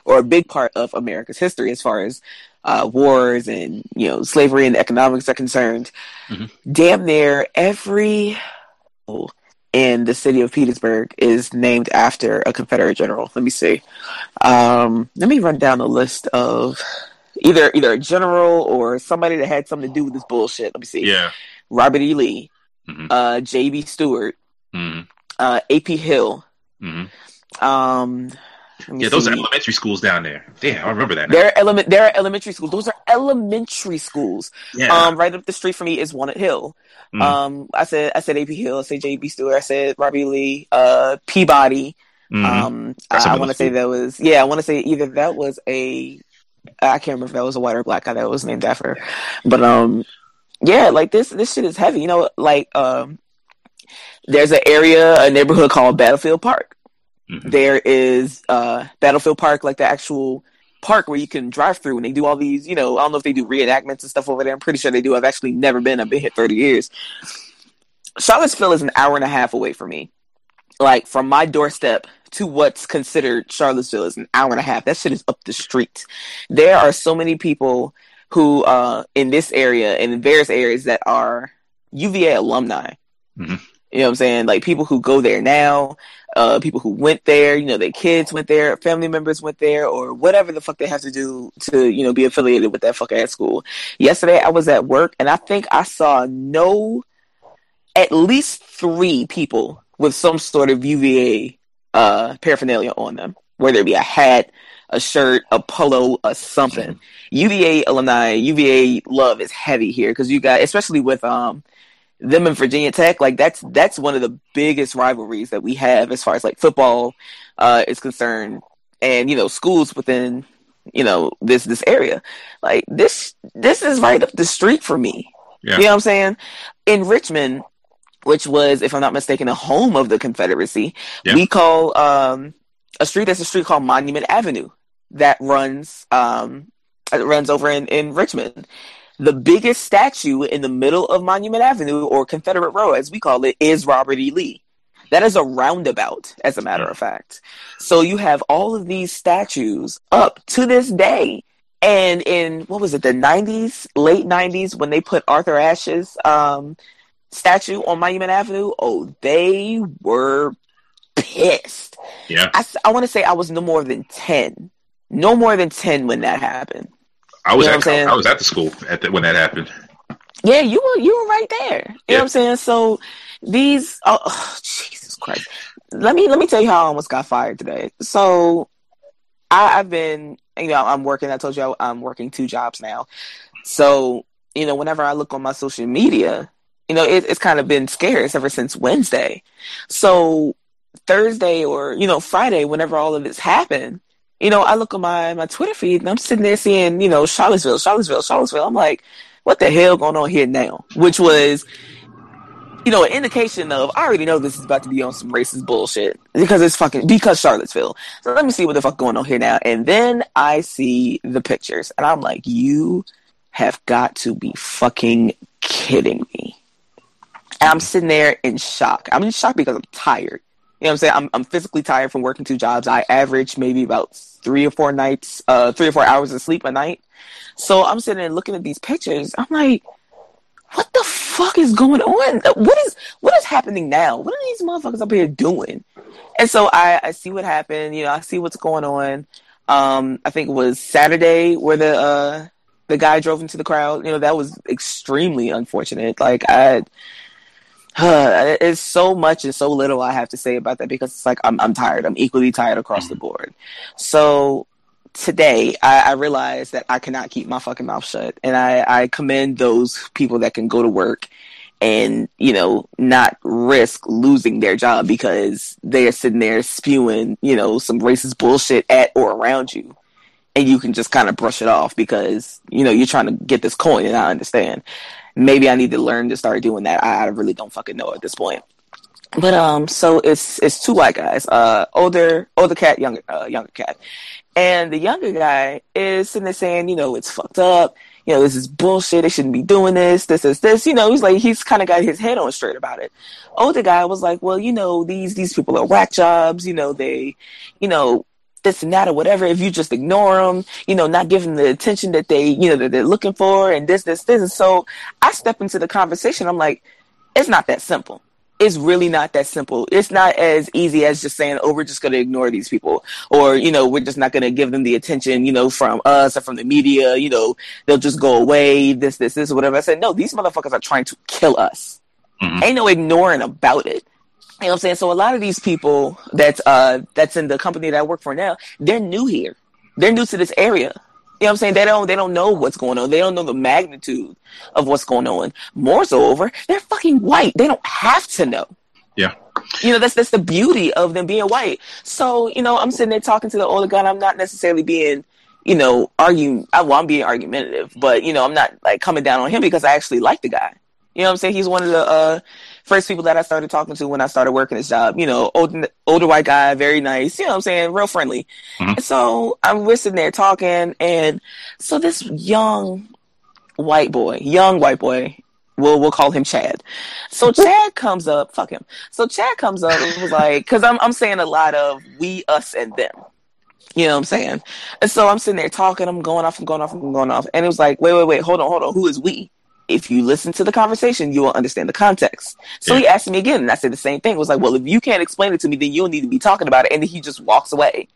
or a big part of America's history as far as wars and, you know, slavery and economics are concerned. Mm-hmm. Damn near every in the city of Petersburg is named after a Confederate general. Let me see. Let me run down a list of either a general or somebody that had something to do with this bullshit. Let me see. Yeah. Robert E. Lee, mm-hmm. J.B. Stewart, mm-hmm. A.P. Hill, mm-hmm. Yeah, those are elementary schools down there. Damn, I remember that now. There are elementary schools. Those are elementary schools. Yeah. Right up the street from me is Wanted Hill. Mm. I said A.P. Hill. I said J.B. Stewart. I said Robbie Lee. Peabody. Mm-hmm. I want to say that was... Yeah, I want to say either that was a... I can't remember if that was a white or black guy that was named after. But, yeah, like, this shit is heavy. You know, like, there's an area, a neighborhood called Battlefield Park. Mm-hmm. There is Battlefield Park, like the actual park where you can drive through, and they do all these, you know, I don't know if they do reenactments and stuff over there. I'm pretty sure they do. I've actually never been. I've been here 30 years. Charlottesville is an hour and a half away from me. Like, from my doorstep to what's considered Charlottesville is an hour and a half. That shit is up the street. There are so many people who, in this area and in various areas that are UVA alumni. Mm-hmm. You know what I'm saying? Like, people who go there now, people who went there, you know, their kids went there, family members went there, or whatever the fuck they have to do to, you know, be affiliated with that fuck-ass school. Yesterday, I was at work, and I think I saw at least 3 people with some sort of UVA paraphernalia on them, whether it be a hat, a shirt, a polo, a something. UVA alumni, UVA love is heavy here, because you got, especially with... them and Virginia Tech, like that's one of the biggest rivalries that we have as far as like football is concerned, and you know, schools within, you know, this area. Like this is right up the street for me. Yeah. You know what I'm saying? In Richmond, which was, if I'm not mistaken, the home of the Confederacy, yeah. We call a street called Monument Avenue that runs over in Richmond. The biggest statue in the middle of Monument Avenue, or Confederate Row, as we call it, is Robert E. Lee. That is a roundabout, as a matter of fact. So you have all of these statues up to this day. And in, what was it, the 90s, late 90s, when they put Arthur Ashe's statue on Monument Avenue, oh, they were pissed. Yeah. I want to say I was no more than 10. No more than 10 when that happened. I was at the school when that happened. Yeah, you were right there. You know what I'm saying? So these, Jesus Christ. Let me tell you how I almost got fired today. So I've been, you know, I'm working. I told you I'm working 2 jobs now. So, you know, whenever I look on my social media, you know, it's kind of been scarce ever since Wednesday. So Thursday or, you know, Friday, whenever all of this happened, you know, I look on my Twitter feed and I'm sitting there seeing, you know, Charlottesville. I'm like, what the hell going on here now? Which was, you know, an indication of, I already know this is about to be on some racist bullshit because Charlottesville. So let me see what the fuck going on here now. And then I see the pictures and I'm like, you have got to be fucking kidding me. And I'm sitting there in shock. I'm in shock because I'm tired. You know what I'm saying? I'm physically tired from working two jobs. I average maybe about 3 or 4 hours of sleep a night. So I'm sitting there looking at these pictures. I'm like, what the fuck is going on? What is happening now? What are these motherfuckers up here doing? And so I see what happened. You know, I see what's going on. I think it was Saturday where the guy drove into the crowd. You know, that was extremely unfortunate. Like, it's so much and so little I have to say about that because it's like I'm tired. I'm equally tired across the board. So today I realized that I cannot keep my fucking mouth shut, and I commend those people that can go to work and, you know, not risk losing their job because they are sitting there spewing, you know, some racist bullshit at or around you. And you can just kind of brush it off because, you know, you're trying to get this coin, and I understand. Maybe I need to learn to start doing that. I really don't fucking know at this point. But so it's two white guys, older cat, younger cat, and the younger guy is sitting there saying, you know, it's fucked up. You know, this is bullshit. They shouldn't be doing this. This is this. You know, he's kind of got his head on straight about it. Older guy was like, well, you know, these people are whack jobs. You know, they, you know, this and that or whatever. If you just ignore them, you know, not give them the attention that they, you know, that they're looking for, and this. And so I step into the conversation. I'm like, it's not that simple. It's really not that simple. It's not as easy as just saying, oh, we're just going to ignore these people, or, you know, we're just not going to give them the attention, you know, from us or from the media, you know, they'll just go away, this, or whatever. I said, no, these motherfuckers are trying to kill us. Mm-hmm. Ain't no ignoring about it. You know what I'm saying? So a lot of these people that's in the company that I work for now, they're new here. They're new to this area. You know what I'm saying? They don't know what's going on. They don't know the magnitude of what's going on. Moreover, they're fucking white. They don't have to know. Yeah. You know, that's the beauty of them being white. So, you know, I'm sitting there talking to the older guy. And I'm not necessarily being, you know, I'm being argumentative, but, you know, I'm not like coming down on him because I actually like the guy. You know what I'm saying? He's one of the first people that I started talking to when I started working this job. You know, older white guy, very nice. You know what I'm saying? Real friendly. Mm-hmm. And so we're sitting there talking. And so this young white boy, we'll call him Chad. So Chad comes up, fuck him. So Chad comes up and was like, because I'm saying a lot of we, us, and them. You know what I'm saying? And so I'm sitting there talking. I'm going off. And it was like, wait, hold on. Who is we? If you listen to the conversation, you will understand the context. So He asked me again, and I said the same thing. I was like, well, if you can't explain it to me, then you don't need to be talking about it. And then he just walks away.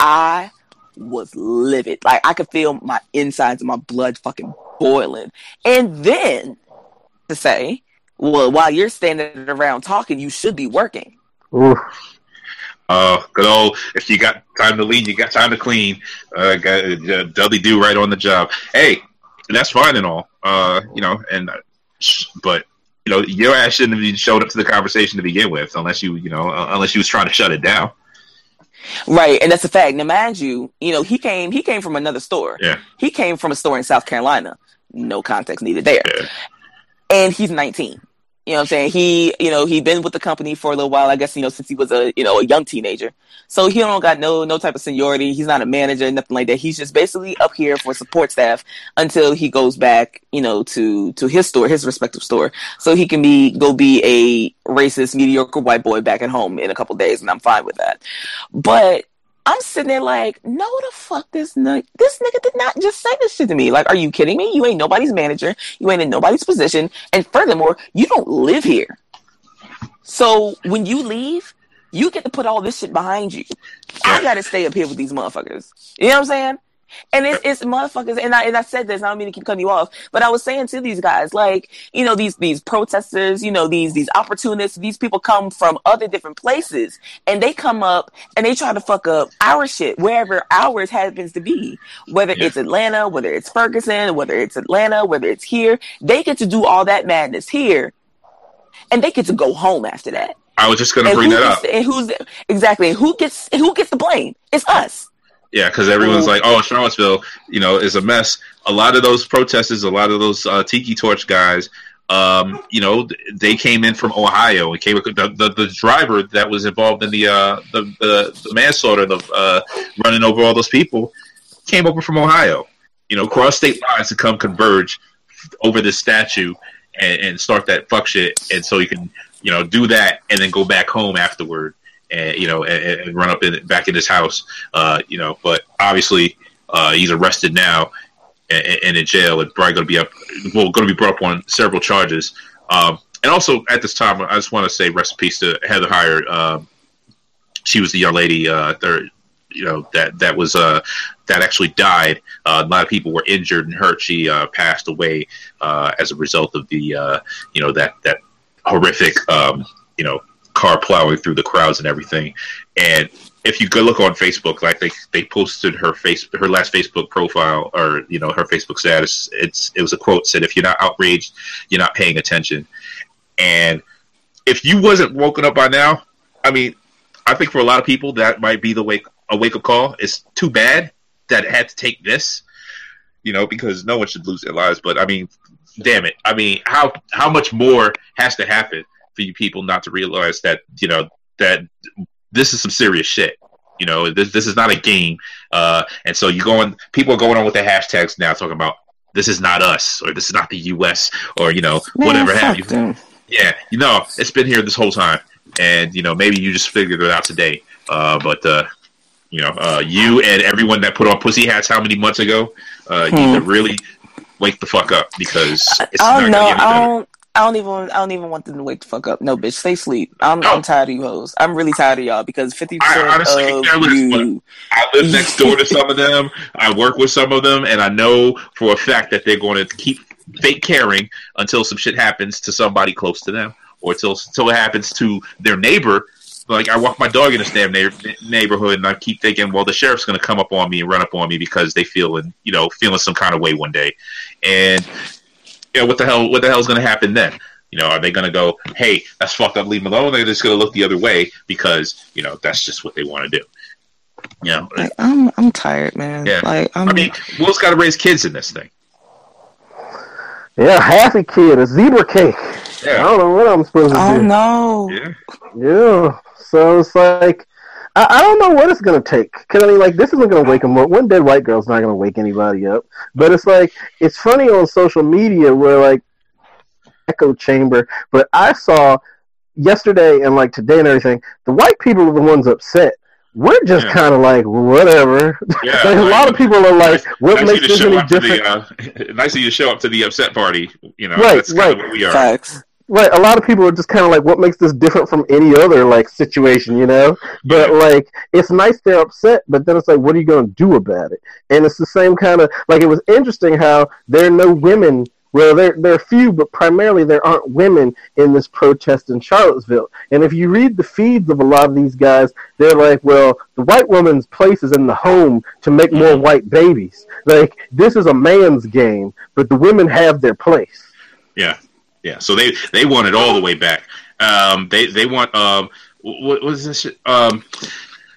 I was livid. Like, I could feel my insides and my blood fucking boiling. And then to say, well, while you're standing around talking, you should be working. Ooh. Good old, if you got time to lean, you got time to clean. Dudley Do right on the job. Hey. And that's fine and all, you know, but, you know, your ass shouldn't have even showed up to the conversation to begin with unless you was trying to shut it down. Right. And that's a fact. Now, mind you, you know, he came from another store. Yeah. He came from a store in South Carolina. No context needed there. Yeah. And he's 19. You know what I'm saying? He, you know, he'd been with the company for a little while, I guess, you know, since he was a young teenager. So he don't got no type of seniority. He's not a manager, nothing like that. He's just basically up here for support staff until he goes back, you know, to his store, his respective store. So he can be a racist, mediocre white boy back at home in a couple days, and I'm fine with that. But I'm sitting there like, no, the fuck, this nigga did not just say this shit to me. Like, are you kidding me? You ain't nobody's manager. You ain't in nobody's position. And furthermore, you don't live here. So when you leave, you get to put all this shit behind you. I got to stay up here with these motherfuckers. You know what I'm saying? And it's motherfuckers. And I said this, and I don't mean to keep cutting you off, but I was saying to these guys, like, you know, these protesters, you know, these opportunists, these people come from other different places, and they come up and they try to fuck up our shit, wherever ours happens to be, whether it's Atlanta, whether it's Ferguson, whether it's Atlanta, whether it's here, they get to do all that madness here, and they get to go home after that. I was just going to bring that up. And who gets the blame? It's us. Yeah, because everyone's like, oh, Charlottesville, you know, is a mess. A lot of those protesters, a lot of those Tiki Torch guys, you know, they came in from Ohio. It came the driver that was involved in the manslaughter, running over all those people, came over from Ohio. You know, cross state lines to come converge over this statue and start that fuck shit. And so you can, you know, do that and then go back home afterward. And, you know, and run up back in his house, you know. But obviously, he's arrested now and in jail, and probably going to be brought up on several charges. And also at this time, I just want to say rest in peace to Heather Heyer. She was the young lady, you know, that was that actually died. A lot of people were injured and hurt. She passed away as a result of the, you know, that horrific, you know, car plowing through the crowds and everything. And if you go look on Facebook, like they posted her last Facebook profile, or you know, her Facebook status, it was a quote, said, "If you're not outraged, you're not paying attention." And if you wasn't woken up by now, I mean, I think for a lot of people that might be a wake-up call. It's too bad that it had to take this, you know, because no one should lose their lives. But I mean, damn it, I mean, how much more has to happen for you people not to realize that, you know, that this is some serious shit. You know, this is not a game. And so people are going on with the hashtags now talking about this is not us, or this is not the US, or, you know, whatever have you. Them. Yeah. You know, it's been here this whole time. And, you know, maybe you just figured it out today. But you know, you and everyone that put on pussy hats how many months ago, you need to really wake the fuck up, because it's not going to get any better. I don't even want them to wake the fuck up. No, bitch, stay asleep. I'm tired of you hoes. I'm really tired of y'all, because 50% honestly, of you. I live next door to some of them. I work with some of them, and I know for a fact that they're going to keep fake caring until some shit happens to somebody close to them, or until it happens to their neighbor. Like, I walk my dog in this damn neighborhood, and I keep thinking, well, the sheriff's going to come up on me and run up on me because they feeling some kind of way one day, and. Yeah, what the hell is going to happen then? You know, are they going to go, hey, that's fucked up, leave them alone? They're just going to look the other way because, you know, that's just what they want to do. You know? Like, I'm tired, man. Yeah. Like, I mean, Will's got to raise kids in this thing. Yeah, half a kid, a zebra cake. Yeah. I don't know what I'm supposed to do. Oh, no. Yeah. So it's like, I don't know what it's going to take. Because, I mean, like, this isn't going to wake them up. One dead white girl's not going to wake anybody up. But it's like, it's funny on social media where, like, echo chamber. But I saw yesterday and, like, today and everything, the white people are the ones upset. We're just kind of like, whatever. Yeah, like, a lot of people are like, what makes this any different? Nice of you to show up to the upset party. You know, that's kind of what we are. Facts. Right, a lot of people are just kind of like, what makes this different from any other, like, situation, you know? But, like, it's nice they're upset, but then it's like, what are you going to do about it? And it's the same kind of, like, it was interesting how there are no women, well, there are few, but primarily there aren't women in this protest in Charlottesville. And if you read the feeds of a lot of these guys, they're like, well, the white woman's place is in the home to make more white babies. Like, this is a man's game, but the women have their place. Yeah. Yeah, so they want it all the way back. They want what was this?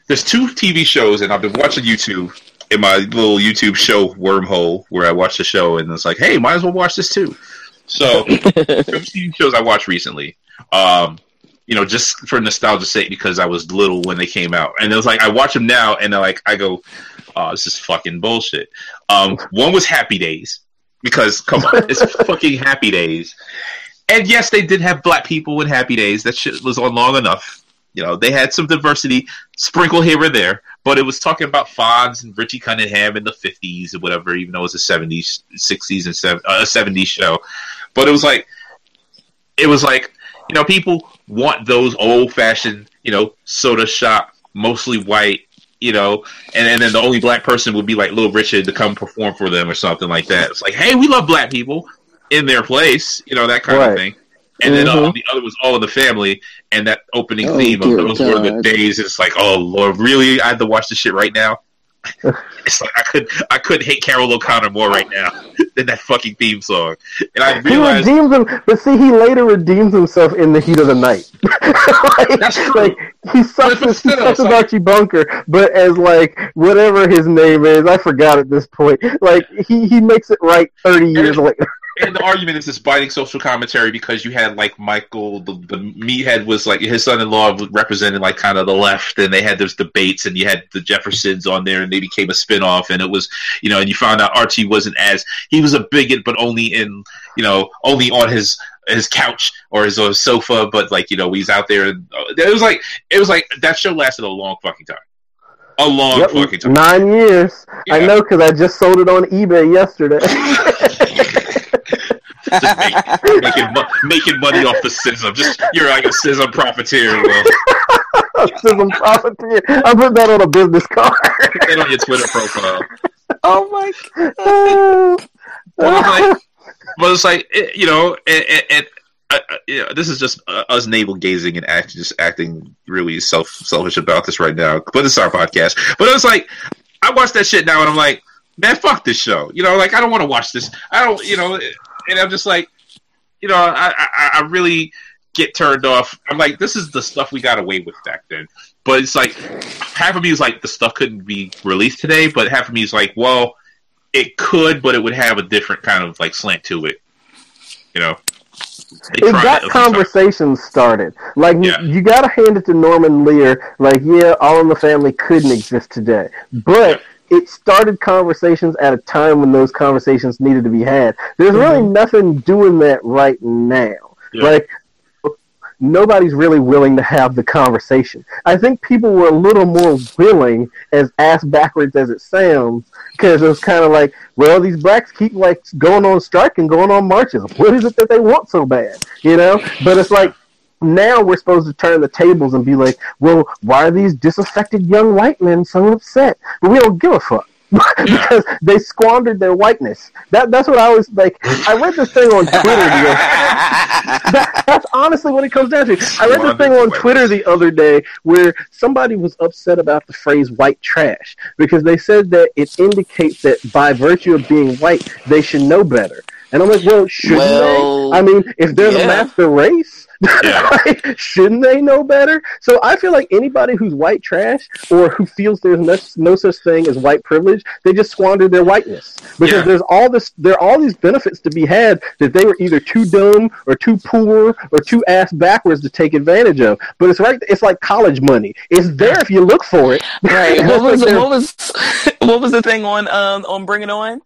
There's two TV shows, and I've been watching YouTube in my little YouTube show wormhole where I watch the show, and it's like, hey, might as well watch this too. So there's two shows I watched recently, you know, just for nostalgia's sake, because I was little when they came out, and it was like I watch them now, and like I go, oh, this is fucking bullshit. One was Happy Days. Because, come on, it's fucking Happy Days. And yes, they did have black people in Happy Days. That shit was on long enough. You know, they had some diversity sprinkled here or there. But it was talking about Fonz and Richie Cunningham in the 50s or whatever, even though it was a 70s, 60s, and 70s show. But it was like, you know, people want those old-fashioned, you know, soda shop, mostly white, you know, and then the only black person would be like Little Richard to come perform for them or something like that. It's like, hey, we love black people in their place, you know, that kind of thing. And then the other was All in the Family, and that opening theme of those were the days. It's like, oh Lord, really? I have to watch this shit right now. It's like I couldn't hate Carol O'Connor more right now than that fucking theme song. And I realized, he redeems him, but see, he later redeems himself in the heat of the night. Like, that's true. Like, he sucks as Archie Bunker, but as like whatever his name is, I forgot at this point. Like he makes it right 30 years later. And the argument is this biting social commentary because you had like Michael, the meathead was like his son-in-law represented like kind of the left, and they had those debates, and you had the Jeffersons on there, and they became a spinoff, and it was, you know, and you found out Archie wasn't as, he was a bigot, but only in, you know, only on his couch or his sofa, but like, you know, he's out there, and it was like that show lasted a long fucking time. A long fucking time. 9 years. Yeah. I know because I just sold it on eBay yesterday. Just making money off the schism. Just, you're like a schism profiteer. Schism profiteer. I put that on a business card. Put that on your Twitter profile. Oh my god. But it's like, you know, and this is just us navel gazing and acting really selfish about this right now. But it's our podcast. But it's like, I watch that shit now and I'm like, man, fuck this show. You know, like, I don't want to watch this. I don't, you know. And I'm just like, you know, I really get turned off. I'm like, this is the stuff we got away with back then. But it's like, half of me is like, the stuff couldn't be released today. But half of me is like, well, it could, but it would have a different kind of like slant to it. You know? It got conversations started. Like, yeah. You got to hand it to Norman Lear. Like, yeah, All in the Family couldn't exist today. But... yeah. It started conversations at a time when those conversations needed to be had. There's really nothing doing that right now. Yeah. Like, nobody's really willing to have the conversation. I think people were a little more willing, as ass backwards as it sounds, because it was kind of like, well, these blacks keep like going on strike and going on marches. What is it that they want so bad? You know? But it's like, now we're supposed to turn the tables and be like, well, why are these disaffected young white men so upset? But we don't give a fuck. Because they squandered their whiteness. That's what I was like. I read this thing on Twitter. That's honestly what it comes down to. I read this thing on Twitter the other day where somebody was upset about the phrase white trash because they said that it indicates that by virtue of being white, they should know better. And I'm like, well, shouldn't they? I mean, if they're the master race, like, shouldn't they know better? So I feel like anybody who's white trash or who feels there's no such thing as white privilege, they just squandered their whiteness. Because there are all these benefits to be had that they were either too dumb or too poor or too ass backwards to take advantage of. But it's like college money. It's there if you look for it. Right. What was the thing on Bring It On?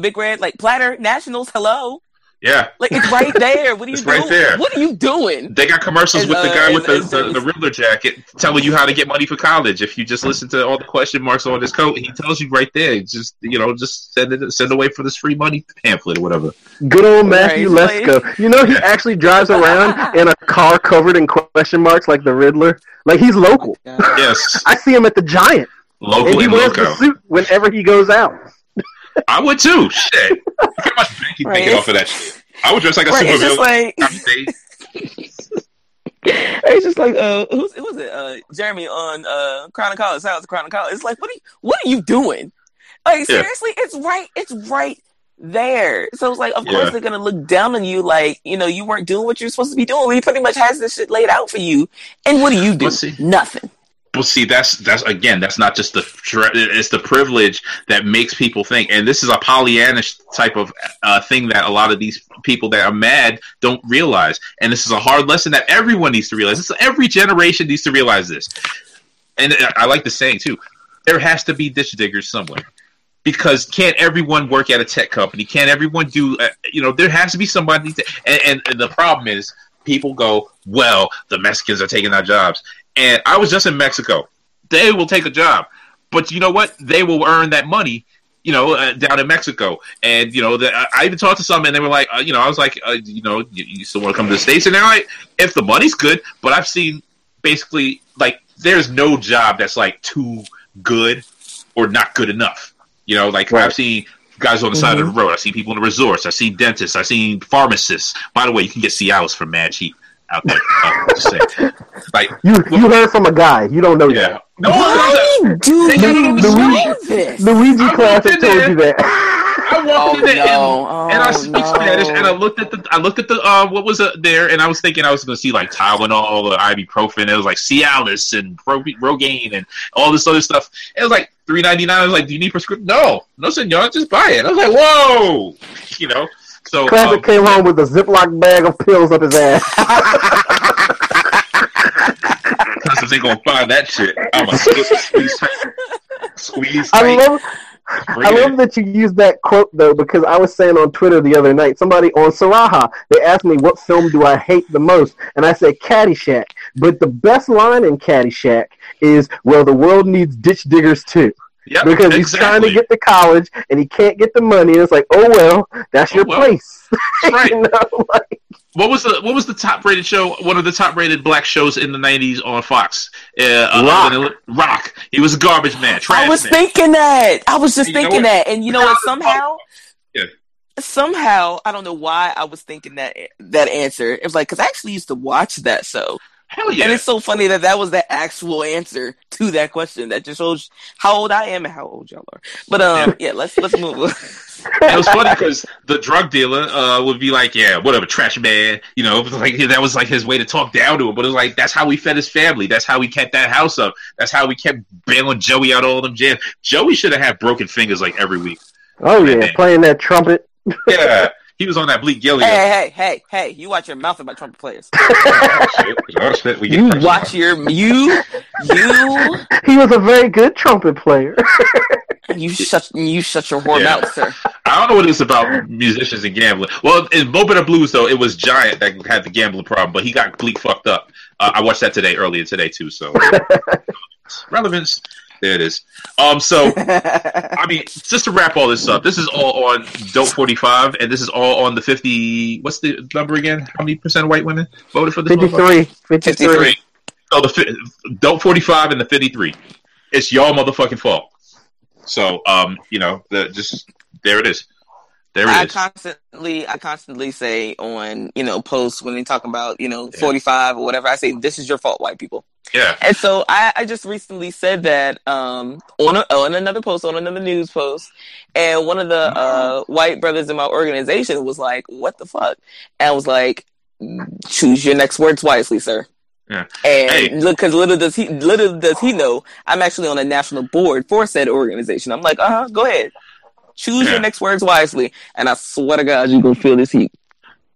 Big Red, like Platter Nationals, hello. Yeah. Like, it's right there. What are you doing? Right there. What are you doing? They got commercials with the guy with the Riddler jacket telling you how to get money for college. If you just listen to all the question marks on his coat, he tells you right there. Just, you know, just send away for this free money pamphlet or whatever. Good old Matthew Lesko. You know, he actually drives around in a car covered in question marks like the Riddler. Like, he's local. Yes. I see him at the Giant. Local and he wears the suit whenever he goes out. I would too. Shit. Look how much bank he's making off of that shit. I would dress like a supervillain. It's just like, Jeremy on Crown and College. Shout out to Crown and College. It's like, what are you doing? Like, seriously, it's right there. So it's like, of course they're gonna look down on you, like, you know, you weren't doing what you're supposed to be doing. We pretty much has this shit laid out for you, and what do you do? Nothing. Well, see, that's not just it's the privilege that makes people think, and this is a Pollyannish type of thing that a lot of these people that are mad don't realize, and this is a hard lesson that everyone needs to realize. This, every generation needs to realize this, and I like the saying too. There has to be ditch diggers somewhere, because can't everyone work at a tech company? Can't everyone do? You know, there has to be somebody. And the problem is, people go, well, the Mexicans are taking our jobs. And I was just in Mexico. They will take a job. But you know what? They will earn that money, you know, down in Mexico. And, you know, I even talked to some, and they were like, you know, I was like, you know, you still want to come to the States? And they're like, if the money's good. But I've seen basically, like, there's no job that's, like, too good or not good enough. You know, like, I've seen guys on the side of the road. I've seen people in the resorts. I've seen dentists. I've seen pharmacists. By the way, you can get Cialis for mad cheap. out there. Like, you heard from a guy. You don't know that. No, Luigi, Luigi Classic told you that. I walked in there and I speak Spanish, and I looked at the what was there, and I was thinking I was going to see like Tylenol or ibuprofen. It was like Cialis and Rogaine and all this other stuff. It was like $3.99. I was like, do you need prescription? No, senor, just buy it. I was like, whoa, you know. So Classic came home with a Ziploc bag of pills up his ass. Classic ain't gonna find that shit. I'm a squeeze. I love that you used that quote, though, because I was saying on Twitter the other night, somebody on Sarahah, they asked me, what film do I hate the most? And I said, Caddyshack. But the best line in Caddyshack is, well, the world needs ditch diggers, too. Yep, because he's trying to get to college, and he can't get the money, and it's like, that's your place. That's right. You know, like... What was the top-rated show, one of the top-rated black shows in the 90s on Fox? Rock. He was a garbage man, trash I was thinking that. And you know what? Somehow, I don't know why I was thinking that answer. It was like, because I actually used to watch that show. Hell yeah. And it's so funny that was the actual answer to that question. That just shows how old I am and how old y'all are. But let's move on. It was funny because the drug dealer would be like, yeah, whatever, trash man. You know, like that was like his way to talk down to him. But it was like, that's how we fed his family. That's how we kept that house up. That's how we kept bailing Joey out of all them jams. Joey should have had broken fingers like every week. Oh, yeah, playing that trumpet. Yeah. He was on that Bleak Gilliam. Hey! You watch your mouth about trumpet players. Oh, shit. He was a very good trumpet player. You shut your whore mouth, sir. I don't know what it's about musicians and gambling. Well, in Mo Better Blues, though, it was Giant that had the gambling problem, but he got Bleak fucked up. I watched that earlier today too. So relevance. There it is. So, I mean, just to wrap all this up, this is all on Dope 45, and this is all on the 50... What's the number again? How many percent of white women voted for this? 53. So, the Dope 45 and the 53. It's y'all motherfucking fault. So, you know, there it is. I constantly say on, you know, posts when they talk about, you know, 45 or whatever, I say, this is your fault, white people. Yeah. And so I just recently said that on another post, on another news post, and one of the white brothers in my organization was like, what the fuck? And I was like, choose your next words wisely, sir. Yeah. And look, because little does he know, I'm actually on a national board for said organization. I'm like, go ahead. Choose your next words wisely, and I swear to God, you're going to feel this heat.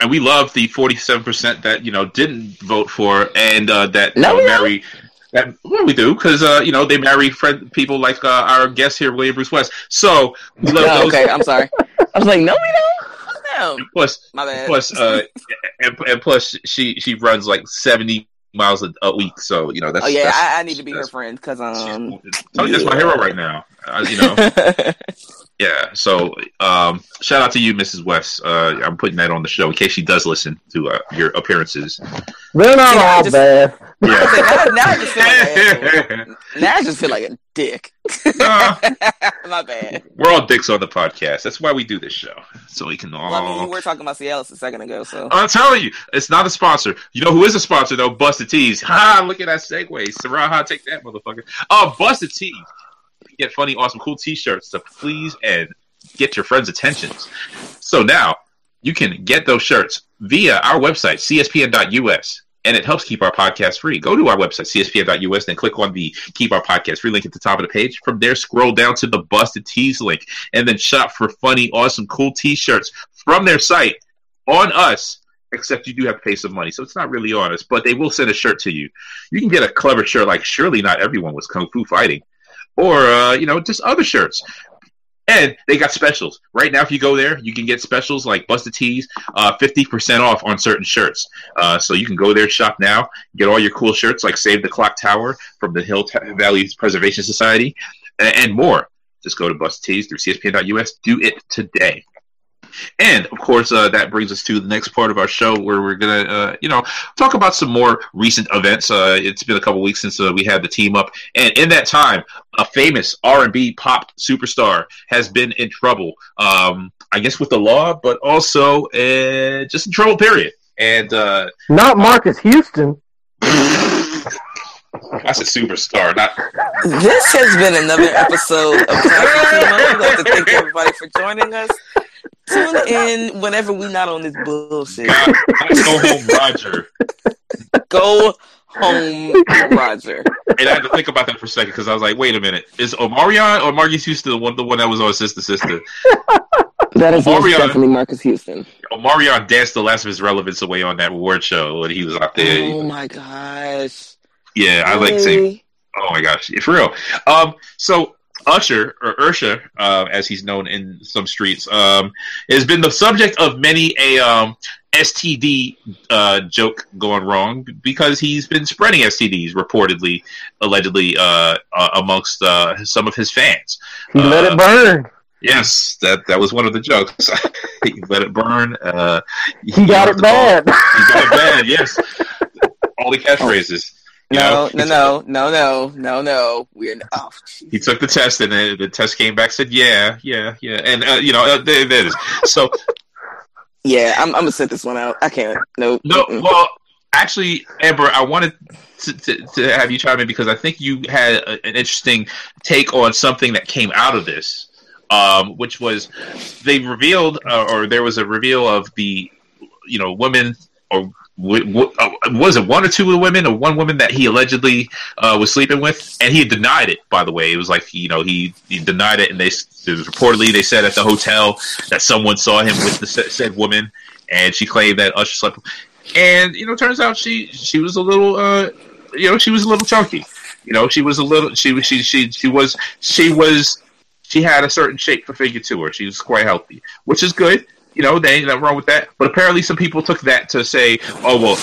And we love the 47% that, you know, didn't vote for, and we do, because, you know, they marry people like our guest here, William Bruce West. So, we love those. Okay, I'm sorry. I was like, no, we don't. Fuck them. Plus, my bad. Plus, and plus, she runs like 70 miles a week, so, you know, that's... Oh, yeah, I need to be her friend, because... Tony's my hero right now, you know. Yeah, so shout out to you, Mrs. West. I'm putting that on the show in case she does listen to your appearances. They're not all bad. Now I just feel like a dick. My bad. We're all dicks on the podcast. That's why we do this show. So we can all... Well, I mean, we were talking about Cialis a second ago, so... I'm telling you, it's not a sponsor. You know who is a sponsor, though? Busted Tees. Look at that segue. Sarahah, take that, motherfucker. Oh, Busted Tees. Get funny, awesome, cool t-shirts to please and get your friends' attentions. So now you can get those shirts via our website, cspn.us, and it helps keep our podcast free. Go to our website, cspn.us, then click on the Keep Our Podcast Free link at the top of the page. From there, scroll down to the Busted Tees link and then shop for funny, awesome, cool t-shirts from their site on us. Except you do have to pay some money, so it's not really on us, but they will send a shirt to you. You can get a clever shirt like Surely Not Everyone Was Kung Fu Fighting, or, you know, just other shirts. And they got specials. Right now, if you go there, you can get specials like Busted Tees, 50% off on certain shirts. So you can go there, shop now, get all your cool shirts like Save the Clock Tower from the Hill Valley Preservation Society, and more. Just go to Busted Tees through CSPN.us. Do it today. And, of course, that brings us to the next part of our show where we're going to, you know, talk about some more recent events. It's been a couple weeks since we had the team up. And in that time, a famous R&B pop superstar has been in trouble, I guess with the law, but also just in trouble, period. And not Marcus Houston. That's a superstar. Not this has been another episode of Classic Team Up. I'd like to thank everybody for joining us. Tune in whenever we're not on this bullshit. God, go home, Roger. Go home, Roger. And I had to think about that for a second because I was like, wait a minute. Is Omarion or Marcus Houston the one that was on Sister Sister? That is definitely Marcus Houston. Omarion danced the last of his relevance away on that award show when he was out there. Oh, my gosh. Yeah, I like to say, oh my gosh, it's real. So Usher, or Ursha, as he's known in some streets, has been the subject of many a STD joke going wrong because he's been spreading STDs, reportedly, allegedly, amongst some of his fans. He let it burn. Yes, that was one of the jokes. He let it burn. He got it bad. Ball. He got it bad, yes. All the catchphrases. No. He took the test, and then the test came back, said, yeah. And, there it is. So, yeah, I'm going to set this one out. I can't. No. Well, actually, Amber, I wanted to have you chime in because I think you had an interesting take on something that came out of this, which was they revealed, or there was a reveal of the, women or was it one or two women or one woman that he allegedly was sleeping with, and he denied it, by the way. It was like, he denied it, and they reportedly said at the hotel that someone saw him with the said woman, and she claimed that Usher slept with him. And turns out she was a little she was a little chunky, she was a little she had a certain shape for figure to her. She was quite healthy, which is good. There ain't nothing wrong with that. But apparently some people took that to say, oh, well,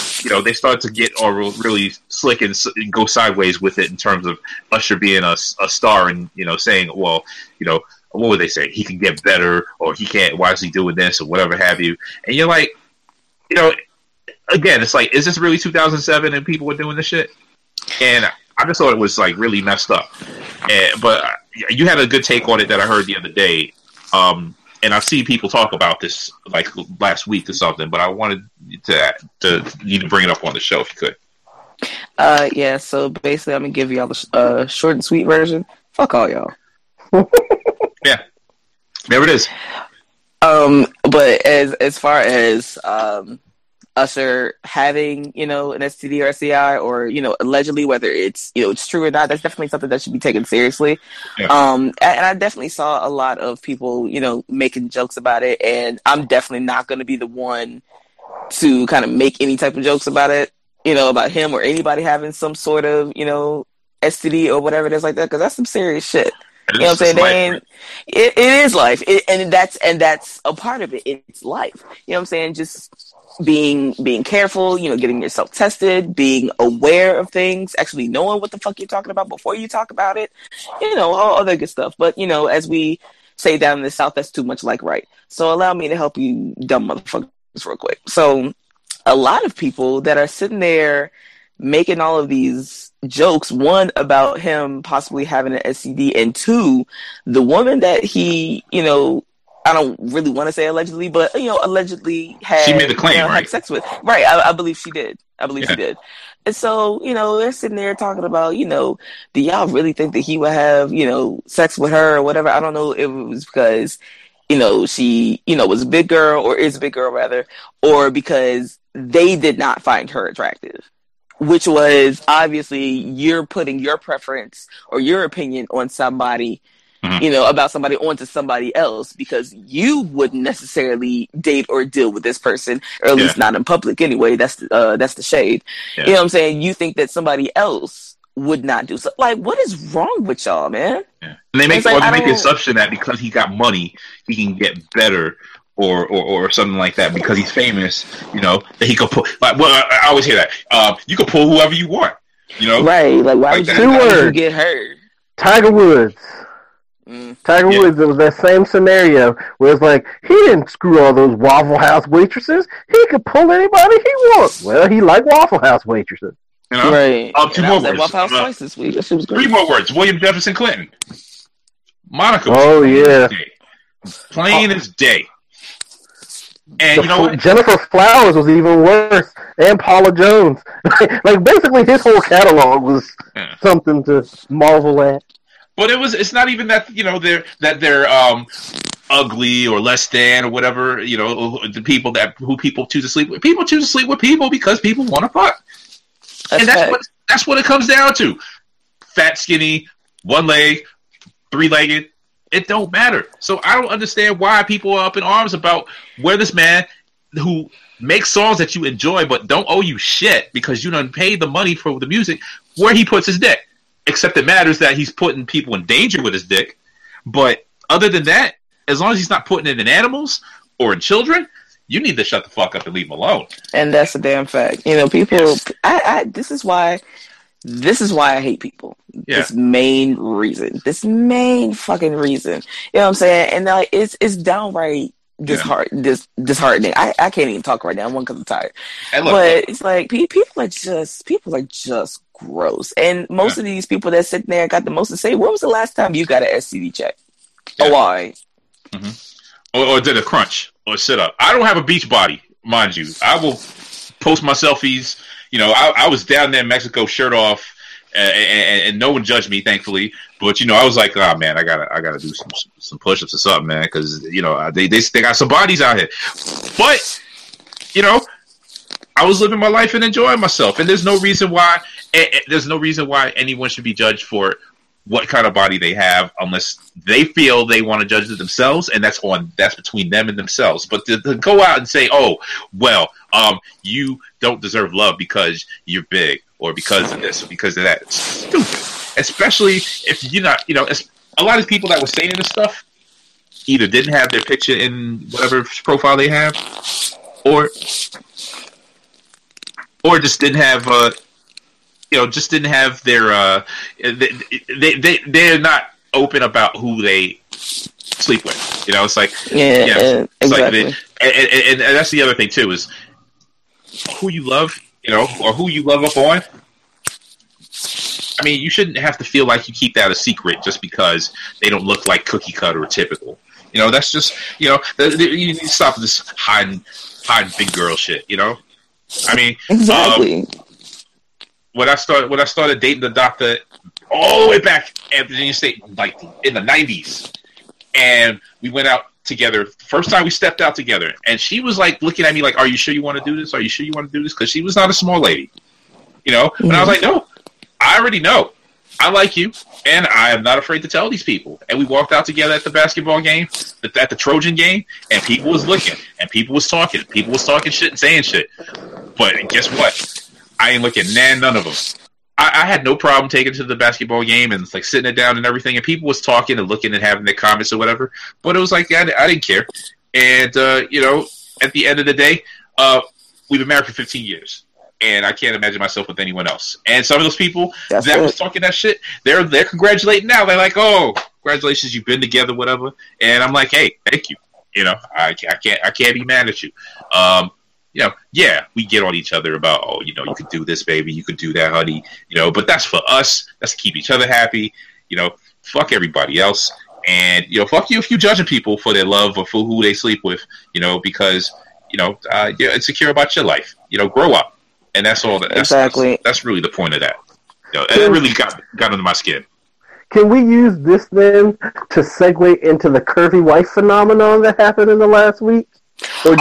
they started to get all really slick and go sideways with it in terms of Usher being a star and, saying, well, what would they say? He can get better, or he can't. Why is he doing this, or whatever have you? And you're like, again, it's like, is this really 2007 and people were doing this shit? And I just thought it was, like, really messed up. But you had a good take on it that I heard the other day. And I've seen people talk about this like last week or something, but I wanted to bring it up on the show if you could. Yeah. So basically, I'm gonna give y'all the short and sweet version. Fuck all y'all. Yeah, there it is. But as far as Usher having an STD or STI or allegedly, whether it's it's true or not, that's definitely something that should be taken seriously. Yeah. And I definitely saw a lot of people making jokes about it, and I'm definitely not going to be the one to kind of make any type of jokes about it, about him or anybody having some sort of STD or whatever it is like that, because that's some serious shit. You know what I'm saying? It is life, and that's a part of it. It's life. You know what I'm saying? Just being careful. Getting yourself tested, being aware of things, actually knowing what the fuck you're talking about before you talk about it. All other good stuff. But as we say down in the South, that's too much like right. So allow me to help you, dumb motherfuckers, real quick. So a lot of people that are sitting there making all of these jokes, one about him possibly having an STD, and two, the woman that he, I don't really want to say allegedly, but allegedly had, she made the claim, right? Had sex with, right? I believe she did. Yeah. She did. And so, they're sitting there talking about, do y'all really think that he would have, sex with her or whatever? I don't know if it was because, she, was a big girl, or is a big girl rather, or because they did not find her attractive. Which was obviously you're putting your preference or your opinion on somebody, mm-hmm. About somebody onto somebody else, because you wouldn't necessarily date or deal with this person, or at least not in public anyway. That's the shade. Yeah. You know what I'm saying? You think that somebody else would not do so. Like, what is wrong with y'all, man? Yeah. And they make the assumption that because he got money, he can get better. Or something like that, because he's famous, that he could pull. Like, well, I always hear that you can pull whoever you want, Right? Like, why would you get her? Tiger Woods. Tiger Woods. It was that same scenario where it's like he didn't screw all those Waffle House waitresses. He could pull anybody he wants. Well, he liked Waffle House waitresses. Right. Two more words. Waffle House twice this week. Three more words. William Jefferson Clinton. Monica. Oh yeah. Plain as day. And you know what? Jennifer Flowers was even worse, and Paula Jones. Like, basically, his whole catalog was something to marvel at. But it was—it's not even that, you know, they're ugly or less than or whatever. You know, the people who people choose to sleep with. People choose to sleep with people because people want to fuck, and that's what it comes down to. Fat, skinny, one leg, three-legged. It don't matter. So I don't understand why people are up in arms about where this man who makes songs that you enjoy but don't owe you shit because you done paid the money for the music, where he puts his dick. Except it matters that he's putting people in danger with his dick. But other than that, as long as he's not putting it in animals or in children, you need to shut the fuck up and leave him alone. And that's a damn fact. You know, people... Yes. This is why I hate people. Yeah. This main fucking reason. You know what I'm saying? And like, it's downright disheartening. I can't even talk right now. One, because I'm tired. It's like people are just gross. And most of these people that sit there and got the most to say. When was the last time you got an STD check? Yeah. Why? Mm-hmm. Or did a crunch or sit up? I don't have a beach body, mind you. I will post my selfies. You know, I was down there in Mexico, shirt off, and no one judged me, thankfully. But you know, I was like, oh man, I gotta do some push-ups or something, man, because you know they got some bodies out here. But you know, I was living my life and enjoying myself, and there's no reason why anyone should be judged for what kind of body they have, unless they feel they want to judge it themselves, and that's between them and themselves. But to go out and say, oh, well, you don't deserve love because you're big, or because of this, or because of that, it's stupid. Especially if you're not, you know, a lot of people that were saying this stuff either didn't have their picture in whatever profile they have, or just didn't have, you know, just didn't have their. They're not open about who they sleep with. You know, it's like exactly. Like and that's the other thing too, is who you love, you know, or who you love up on. I mean, you shouldn't have to feel like you keep that a secret just because they don't look like cookie cutter or typical. You know, that's just, you know, you need to stop this hiding big girl shit. You know, I mean, exactly. When I started dating the doctor all the way back at Virginia State, like in the 90s, and we went out together. First time we stepped out together, and she was like looking at me like, "Are you sure you want to do this? Are you sure you want to do this?" Because she was not a small lady, you know. Mm-hmm. And I was like, "No, I already know. I like you, and I am not afraid to tell these people." And we walked out together at the basketball game, at the Trojan game, and people was looking, and people was talking shit and saying shit. But guess what? I ain't looking at none of them. I had no problem taking it to the basketball game and like sitting it down and everything. And people was talking and looking and having their comments or whatever. But it was like, I didn't care. And, you know, at the end of the day, we've been married for 15 years. And I can't imagine myself with anyone else. And some of those people was talking that shit, they're congratulating now. They're like, oh, congratulations, you've been together, whatever. And I'm like, hey, thank you. You know, I can't be mad at you. You know, yeah, we get on each other about, oh, you know, you could do this, baby, you could do that, honey, you know, but that's for us. That's to keep each other happy, you know, fuck everybody else. And, you know, fuck you if you're judging people for their love or for who they sleep with, you know, because, you know, you're insecure about your life, you know, grow up. And that's all that. Exactly. That's really the point of that. You know, and it really got under my skin. Can we use this then to segue into the curvy wife phenomenon that happened in the last week? Oh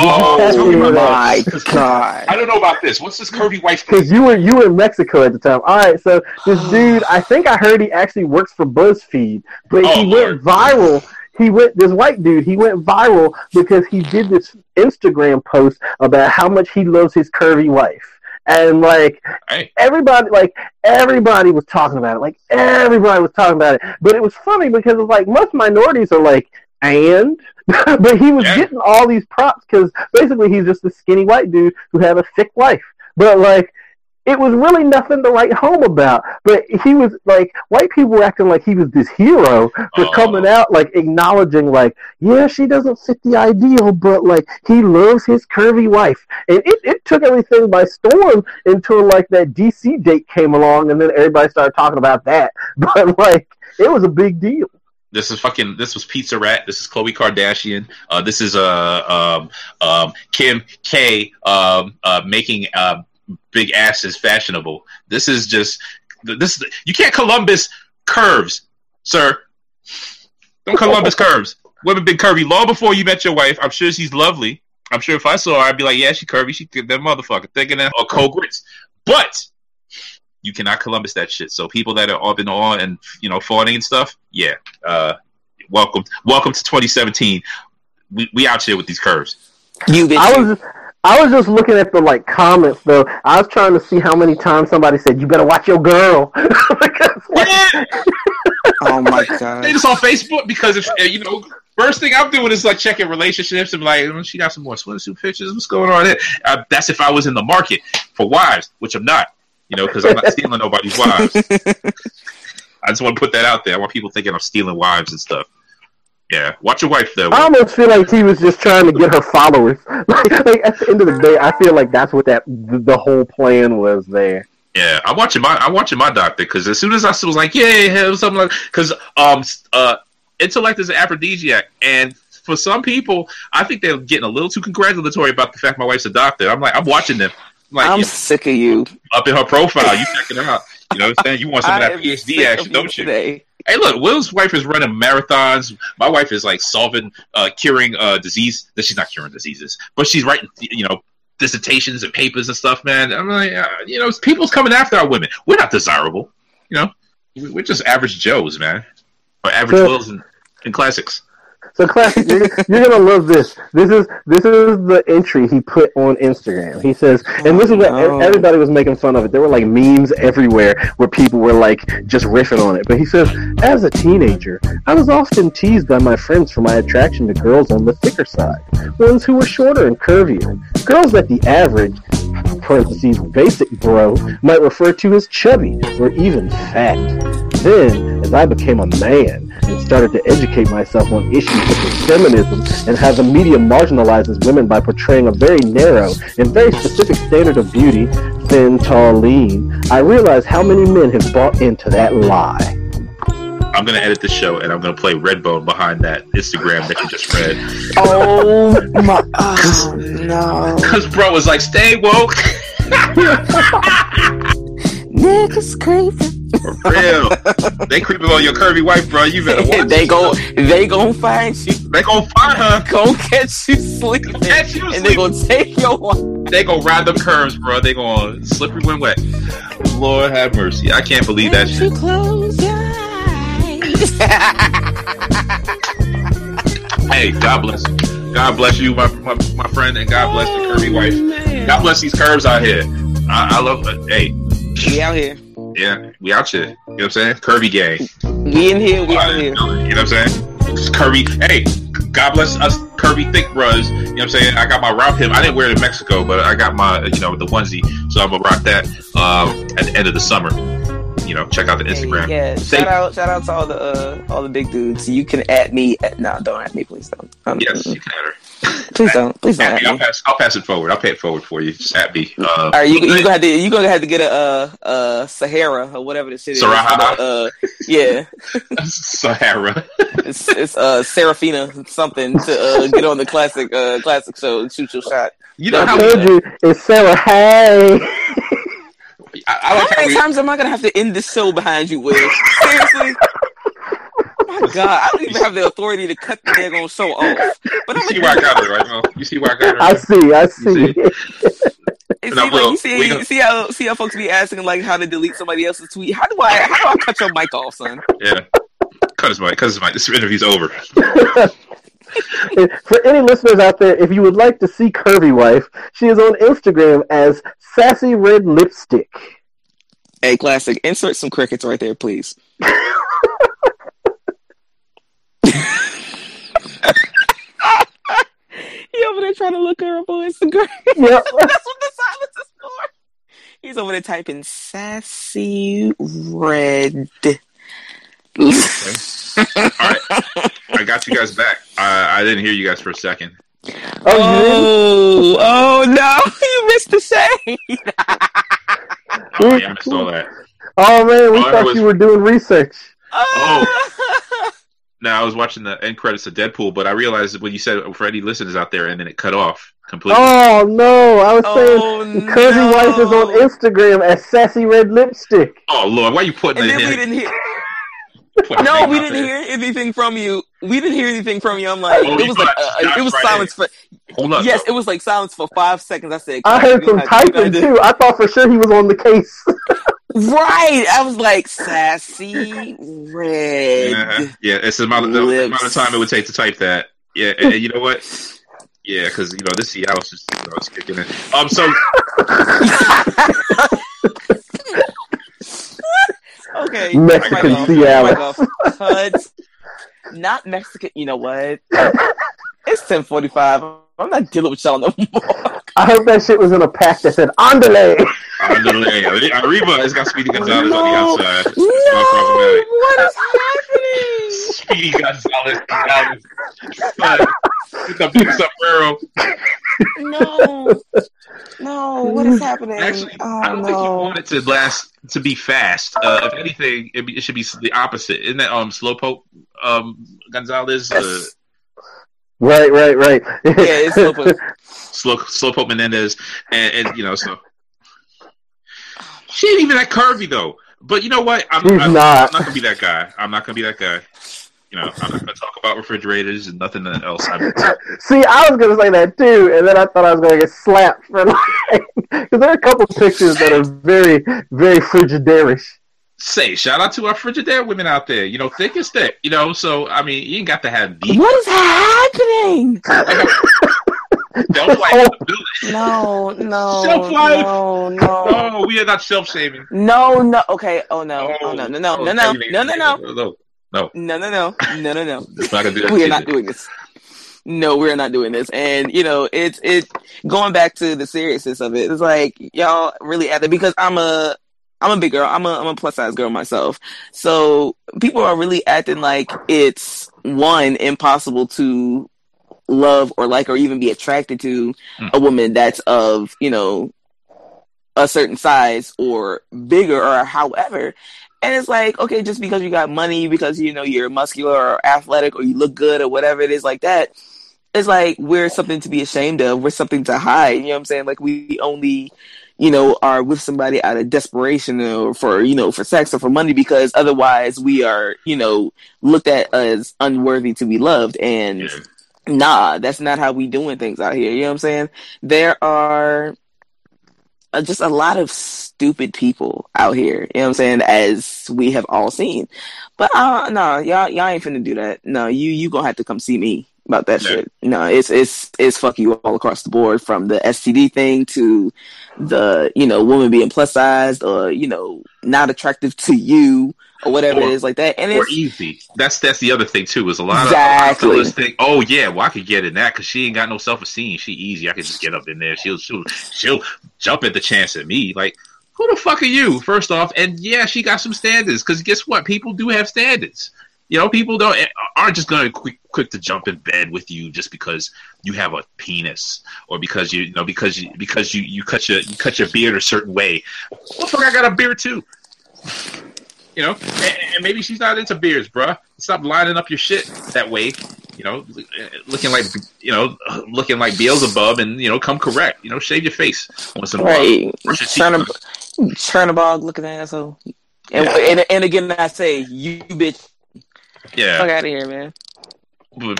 my God! I don't know about this. What's this curvy wife? Because you were in Mexico at the time. All right, so this dude, I think I heard he actually works for BuzzFeed, but he went viral. This white dude, he went viral because he did this Instagram post about how much he loves his curvy wife. And everybody was talking about it. Like everybody was talking about it. But it was funny because it was like most minorities are like, and but he was getting all these props because basically he's just a skinny white dude who had a thick wife. But like, it was really nothing to write home about. But he was like, white people were acting like he was this hero for coming out, like acknowledging, like, yeah, she doesn't fit the ideal, but like he loves his curvy wife. And it took everything by storm until like that DC date came along, and then everybody started talking about that. But like, it was a big deal. This is fucking. This was Pizza Rat. This is Khloe Kardashian. This is Kim K making big asses fashionable. This is just this. You can't Columbus curves, sir. Don't Columbus curves. Women been curvy long before you met your wife. I'm sure she's lovely. I'm sure if I saw her, I'd be like, yeah, she curvy. She that motherfucker thinking that or cold grits, but. You cannot Columbus that shit. So people that are up in awe and you know fawning and stuff, yeah. Welcome to 2017. We out here with these curves. I was just looking at the like comments though. I was trying to see how many times somebody said you better watch your girl. Oh my god! They just on Facebook because if you know. First thing I'm doing is like checking relationships and like, oh, she got some more swimsuit pictures. What's going on there? That's if I was in the market for wives, which I'm not. You know, because I'm not stealing nobody's wives. I just want to put that out there. I want people thinking I'm stealing wives and stuff. Yeah, watch your wife, though. I almost feel like she was just trying to get her followers. Like at the end of the day, I feel like that's what the whole plan was there. Yeah, I'm watching my doctor because as soon as I was like, yeah, something like because intellect is an aphrodisiac and. For some people, I think they're getting a little too congratulatory about the fact my wife's a doctor. I'm like, I'm watching them. I'm sick of you. Up in her profile, you checking her out. You know what I'm saying? You want some of that PhD action, don't you? Today. Hey, look, Will's wife is running marathons. My wife is like curing disease. She's not curing diseases, but she's writing, you know, dissertations and papers and stuff, man. I'm like, you know, people's coming after our women. We're not desirable. You know, we're just average Joes, man, or average Wills and classics. So, Classic, you're gonna love this. This is the entry he put on Instagram. He says, and this is what everybody was making fun of it. There were like memes everywhere where people were like just riffing on it. But he says, as a teenager, I was often teased by my friends for my attraction to girls on the thicker side, ones who were shorter and curvier, girls that the average (parentheses basic bro) might refer to as chubby or even fat. Then, as I became a man and started to educate myself on issues such as feminism and how the media marginalizes women by portraying a very narrow and very specific standard of beauty, thin, tall, lean, I realized how many men have bought into that lie. I'm going to edit the show and I'm going to play Redbone behind that Instagram that you just read. Oh my, oh no. Because bro was like, stay woke. Niggas creeping. For real. They creeping on your curvy wife, bro. You better watch. They gon' find you. They gon' find her. Gon' catch you sleeping. And they gon' take your wife. They gon' ride them curves, bro. They gon' slippery when wet. Lord have mercy. I can't believe that shit. Close your eyes. Hey, God bless you. God bless you, my friend, and God bless the curvy wife. Man. God bless these curves out here. I love it. Hey. We out here. Yeah, we out here. You know what I'm saying? Curvy gang. We in here, we in here. You know what I'm saying? It's curvy. Hey, God bless us curvy thick bros. You know what I'm saying? I got my rock pimp. I didn't wear it in Mexico, but I got my, you know, the onesie. So I'm going to rock that at the end of the summer. You know, check out the Instagram. Hey, yeah, shout out to all the big dudes. You can at me. Don't at me, please don't. Yes, you can at her. Please don't. Please don't. I'll pass it forward. I'll pay it forward for you. Just at me. All right, you gonna have to get a Sarahah or whatever the shit is. Sarahah. Yeah. Sarahah. It's Serafina something to get on the classic show and shoot your shot. You know how I told you it's Sarahah. How many times am I going to have to end this show behind you, Will? Seriously? Oh my God, I don't even have the authority to cut the daggone show off. But you see where I got it right now? You see where I got it right now? I see. You see how folks be asking like how to delete somebody else's tweet? How do I cut your mic off, son? Yeah. Cut his mic. This interview's over. For any listeners out there, if you would like to see Curvy Wife, she is on Instagram as Sassy Red Lipstick. Hey, Classic, insert some crickets right there, please. You over there trying to look her up on Instagram? Yep. That's what the silence is for. He's over there typing Sassy Red. Okay. Alright, I got you guys back. I didn't hear you guys for a second. Oh no, you missed the shade. Oh yeah, I missed all that. Oh man, we thought you were doing research. Oh, I was watching the end credits of Deadpool, but I realized when you said for any listeners out there, and then it cut off completely. Oh no! I was saying Kirby Weiss is on Instagram as Sassy Red Lipstick. Oh Lord, why are you putting it in? We didn't hear. No, we didn't hear anything from you. We didn't hear anything from you. I'm like, it was silence for. Hold on. Yes, bro. It was like silence for 5 seconds. I said, I heard some typing too. I thought for sure he was on the case. Right, I was like Sassy Red. Yeah, it's the amount of time it would take to type that. Yeah, and you know what? Yeah, because you know this Seattle's just kicking it. Okay, Mexican Seattle. Not Mexican. You know what? It's 10:45. I'm not dealing with y'all no more. I hope that shit was in a pack that said Andale. Andale. Arriba. It's got Speedy Gonzalez on the outside. It's what is happening? Speedy Gonzalez. It's a big sombrero. No. What is happening? Actually, I don't think you want it to last, to be fast. If anything, it should be the opposite. Isn't that Slowpoke Gonzalez? Yes. Right. Yeah, it's Slowpoke Menendez, and you know, so she ain't even that curvy though. But you know what? I'm not gonna be that guy. You know, I'm not gonna talk about refrigerators and nothing else. See, I was gonna say that too, and then I thought I was gonna get slapped for because there are a couple pictures that are very, very frigidarish. Say, shout out to our Frigidaire women out there. You know, thick as thick. You know, so, I mean, you ain't got to have deep. What is happening? Don't fly out the building. No. Self-life. No. We are not self-saving. No. Okay. No. We are not doing this. No, we're not doing this. And, you know, it's going back to the seriousness of it. It's like, y'all really at it because I'm a big girl. I'm a plus-size girl myself. So people are really acting like it's, one, impossible to love or like or even be attracted to a woman that's of, you know, a certain size or bigger or however. And it's like, okay, just because you got money, because, you know, you're muscular or athletic or you look good or whatever it is like that, it's like we're something to be ashamed of. We're something to hide. You know what I'm saying? Like we only... you know, are with somebody out of desperation or for, you know, for sex or for money, because otherwise we are, you know, looked at as unworthy to be loved. And nah, that's not how we doing things out here. You know what I'm saying? There are just a lot of stupid people out here. You know what I'm saying? As we have all seen. But nah, y'all ain't finna do that. No, you gonna have to come see me about that shit. No, it's fuck you all across the board, from the STD thing to the, you know, woman being plus sized or, you know, not attractive to you or whatever it is like that. And it's easy. That's the other thing too, is a lot of people think, oh yeah, well I could get in that because she ain't got no self esteem. She easy. I could just get up in there. She'll jump at the chance at me. Like, who the fuck are you? First off, and yeah, she got some standards, because guess what? People do have standards. You know, people aren't just going to quick to jump in bed with you just because you have a penis or because you cut your beard a certain way. Well, fuck, I got a beard too. You know, and maybe she's not into beards, bruh. Stop lining up your shit that way. You know, looking like Beelzebub, and you know, come correct. You know, shave your face once in a while. Chernabog looking asshole. And again, I say, you bitch. Yeah, fuck out of here, man.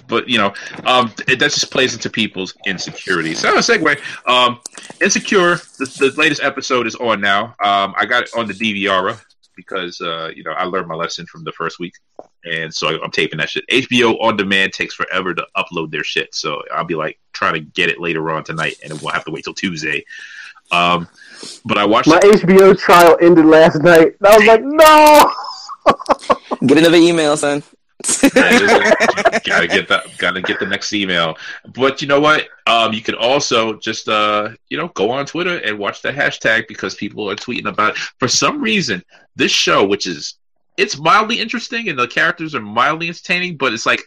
But you know, that just plays into people's insecurities. So, segue. Insecure. The latest episode is on now. I got it on the DVR because you know, I learned my lesson from the first week, and so I'm taping that shit. HBO on demand takes forever to upload their shit, so I'll be like trying to get it later on tonight, and we'll have to wait till Tuesday. But I watched my HBO trial ended last night. And I was like, no. Get another email, son. Gotta get the next email. But you know what? You can also just you know, go on Twitter and watch the hashtag, because people are tweeting about it. For some reason, this show, which is, it's mildly interesting and the characters are mildly entertaining, but it's like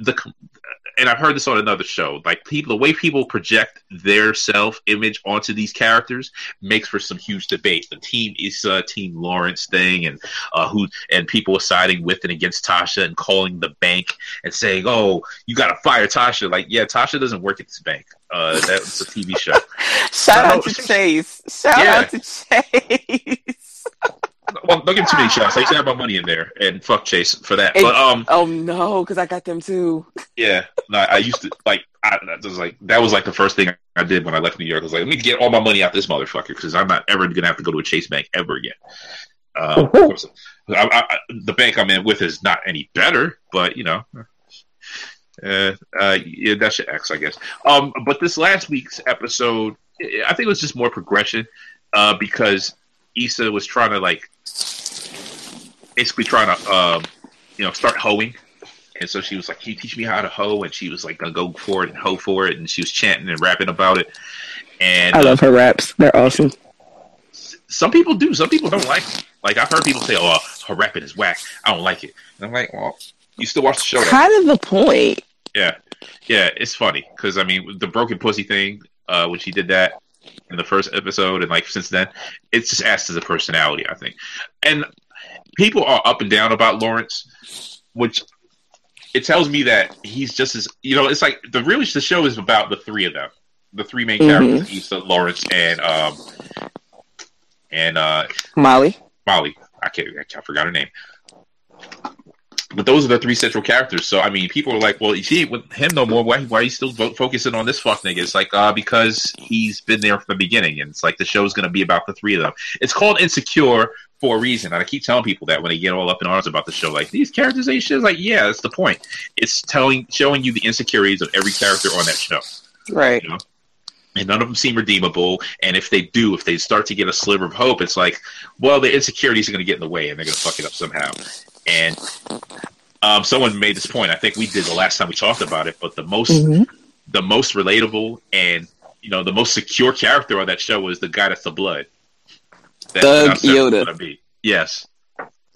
the and I've heard this on another show, like people, the way people project their self-image onto these characters makes for some huge debate. The Team Issa, Team Lawrence thing, and who and people were siding with and against Tasha and calling the bank and saying, "Oh, you got to fire Tasha." Like, yeah, Tasha doesn't work at this bank. That's a TV show. Shout out to Chase. Shout out to Chase. Well, don't give too many shots. I used to have my money in there, and fuck Chase for that. But oh no, because I got them too. Yeah, no, I used to like. That was like the first thing I did when I left New York. I was like, let me get all my money out this motherfucker because I'm not ever gonna have to go to a Chase bank ever again. The bank I'm in with is not any better, but you know. Yeah, that's your ex, I guess. But this last week's episode, I think it was just more progression because Issa was trying to start hoeing. And so she was like, "Can you teach me how to hoe?" And she was like, "Gonna go for it and hoe for it." And she was chanting and rapping about it. And I love her raps; they're awesome. Some people do, some people don't like them. Like I've heard people say, "Oh, her rapping is whack. I don't like it." And I'm like, "Well, you still watch the show?" Kind of the point. Yeah, it's funny because I mean, the broken pussy thing when she did that in the first episode, and like since then, it's just asked as a personality, I think. And people are up and down about Lawrence, which. It tells me that he's just as it's like the show is about the three of them, the three main characters: Issa, Lawrence, and Molly. I forgot her name. But those are the three central characters. So I mean, people are like, "Well, you see, with him no more. Why are you still focusing on this fuck nigga?" It's like because he's been there from the beginning, and it's like the show's going to be about the three of them. It's called Insecure. For a reason, and I keep telling people that when they get all up in arms about the show, like these characterizations, like yeah, that's the point. It's showing you the insecurities of every character on that show, right? You know? And none of them seem redeemable. And if they start to get a sliver of hope, it's like, well, the insecurities are going to get in the way, and they're going to fuck it up somehow. And someone made this point. I think we did the last time we talked about it. But the most relatable and the most secure character on that show was the guy that's the blood. Thug Yoda. Yes.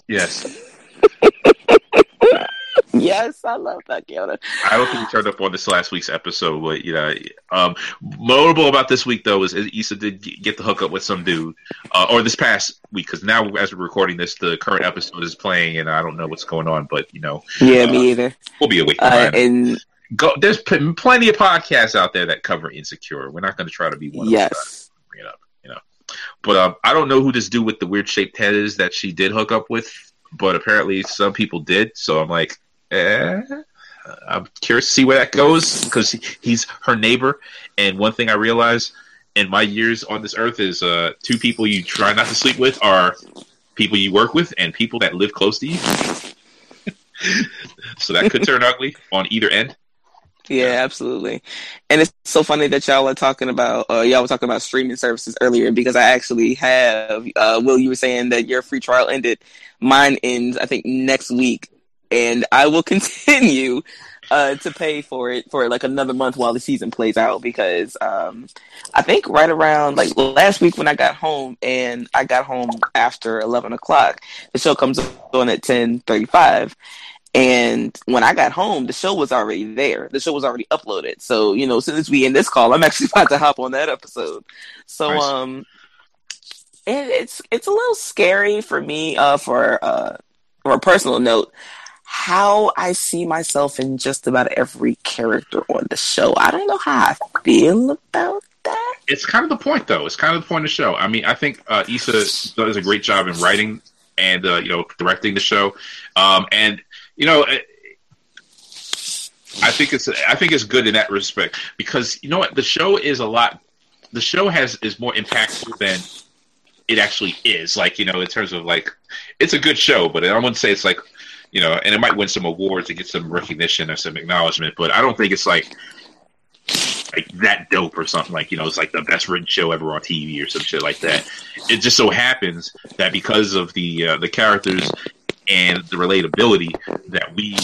Yes, I love Thug Yoda. I don't think we turned up on this last week's episode, but notable about this week though is Issa did get the hookup with some dude, or this past week because now as we're recording this, the current episode is playing, and I don't know what's going on, but yeah, me either. We'll be awake. There's plenty of podcasts out there that cover Insecure. We're not going to try to be one of those. Bring it up. But I don't know who this dude with the weird shaped head is that she did hook up with, but apparently some people did. So I'm like, I'm curious to see where that goes because he's her neighbor. And one thing I realized in my years on this earth is two people you try not to sleep with are people you work with and people that live close to you. So that could turn ugly on either end. Yeah, absolutely. And it's so funny that y'all were talking about streaming services earlier because I actually have, Will, you were saying that your free trial ended. Mine ends, I think, next week. And I will continue to pay for it for like another month while the season plays out because I think right around like last week when I got home after 11 o'clock, the show comes on at 10:35. And when I got home, the show was already there. The show was already uploaded. So, as soon as we end this call, I'm actually about to hop on that episode. So, nice. It's a little scary for me, for a personal note, how I see myself in just about every character on the show. I don't know how I feel about that. It's kind of the point, though. It's kind of the point of the show. I mean, I think Issa does a great job in writing and, directing the show. And... I think it's good in that respect because you know what the show is is more impactful than it actually is. Like in terms of like it's a good show, but I wouldn't say it's like and it might win some awards and get some recognition or some acknowledgement, but I don't think it's like that dope or something like it's like the best written show ever on TV or some shit like that. It just so happens that because of the characters. And the relatability that we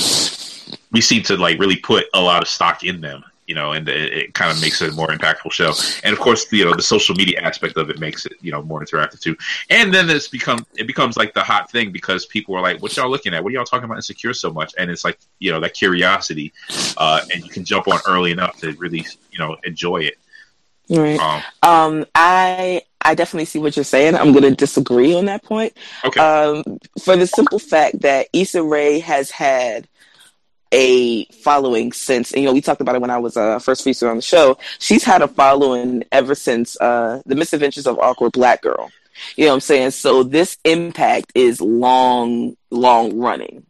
seem to really put a lot of stock in them, you know, and it kind of makes it a more impactful show. And of course, you know, the social media aspect of it makes it, you know, more interactive too. And then it becomes like the hot thing because people are like, what y'all looking at? What are y'all talking about Insecure so much? And it's like, you know, that curiosity, and you can jump on early enough to really, you know, enjoy it. Right. I definitely see what you're saying. I'm going to disagree on that point. Okay. For the simple fact that Issa Rae has had a following since, and, you know, we talked about it when I was first featured on the show. She's had a following ever since The Misadventures of Awkward Black Girl. You know what I'm saying? So this impact is long, long running.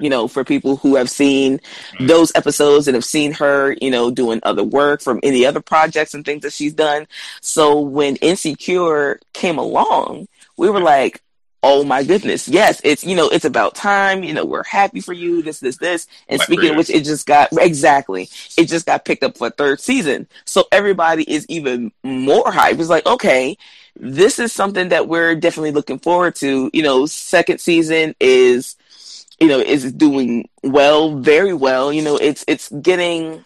You know, for people who have seen those episodes and have seen her, you know, doing other work from any other projects and things that she's done. So when Insecure came along, we were like, oh my goodness, yes, it's, you know, it's about time, you know, we're happy for you, this. And speaking of which, it just got picked up for a third season. So everybody is even more hyped. It's like, okay, this is something that we're definitely looking forward to. You know, second season is doing well, very well. You know, it's getting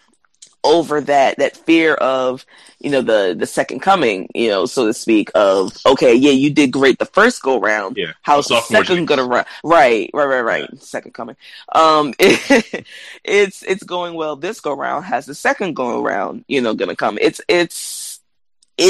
over that fear of, you know, the second coming, you know, so to speak, of, okay, yeah, you did great the first go round. Yeah. How's the second going to run? Right. Yeah. Second coming. It's going well. This go round has the second go round, you know, going to come. It's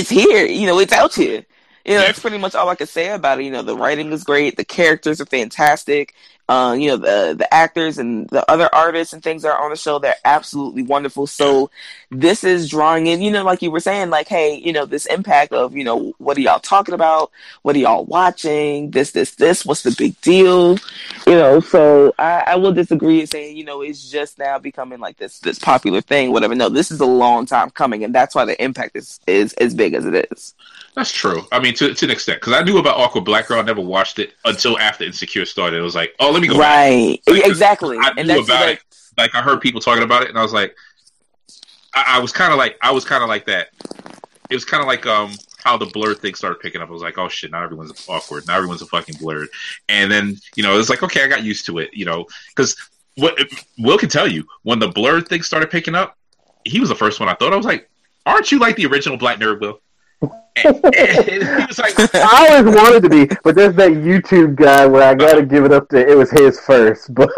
here, you know, it's out here. You know, that's pretty much all I could say about it. You know, the writing is great. The characters are fantastic. You know, the actors and the other artists and things that are on the show, they're absolutely wonderful. So this is drawing in, you know, like you were saying, like, hey, you know, this impact of, you know, what are y'all talking about? What are y'all watching? This, what's the big deal? You know, so I will disagree and say, you know, it's just now becoming like this popular thing, whatever. No, this is a long time coming, and that's why the impact is as big as it is. That's true. I mean, to an extent, because I knew about Awkward Black Girl. I never watched it until after Insecure started. It was like, oh, let me go. Right. Like, exactly. I knew about it. Like, I heard people talking about it, and I was like, I was kind of like that. It was kind of like how the Blur thing started picking up. I was like, oh shit, now everyone's awkward. Now everyone's a fucking Blur. And then, you know, it was like, okay, I got used to it. You know, because what Will can tell you, when the Blur thing started picking up, he was the first one I thought. I was like, aren't you like the original Black Nerd, Will? And he was like, I always wanted to be, but there's that YouTube guy where I gotta give it up to it was his first. But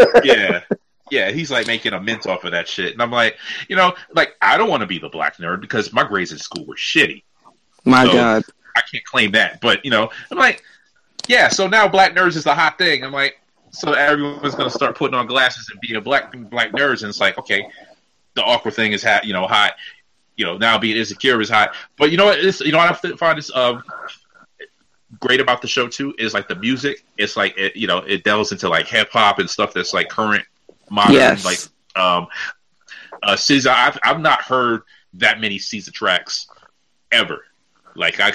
yeah, he's like making a mint off of that shit, and I'm like, you know, like I don't want to be the Black Nerd because my grades in school were shitty. My God, I can't claim that, but you know, I'm like, yeah. So now Black Nerds is the hot thing. I'm like, so everyone's gonna start putting on glasses and being black nerds, and it's like, okay, the awkward thing is hot, you know, hot. You know, now being Insecure is hot. But you know what? You know what I find is great about the show too is like the music. It's like it delves into like hip hop and stuff that's like current, modern. Yes. Like SZA, I've not heard that many SZA tracks ever. Like, I'm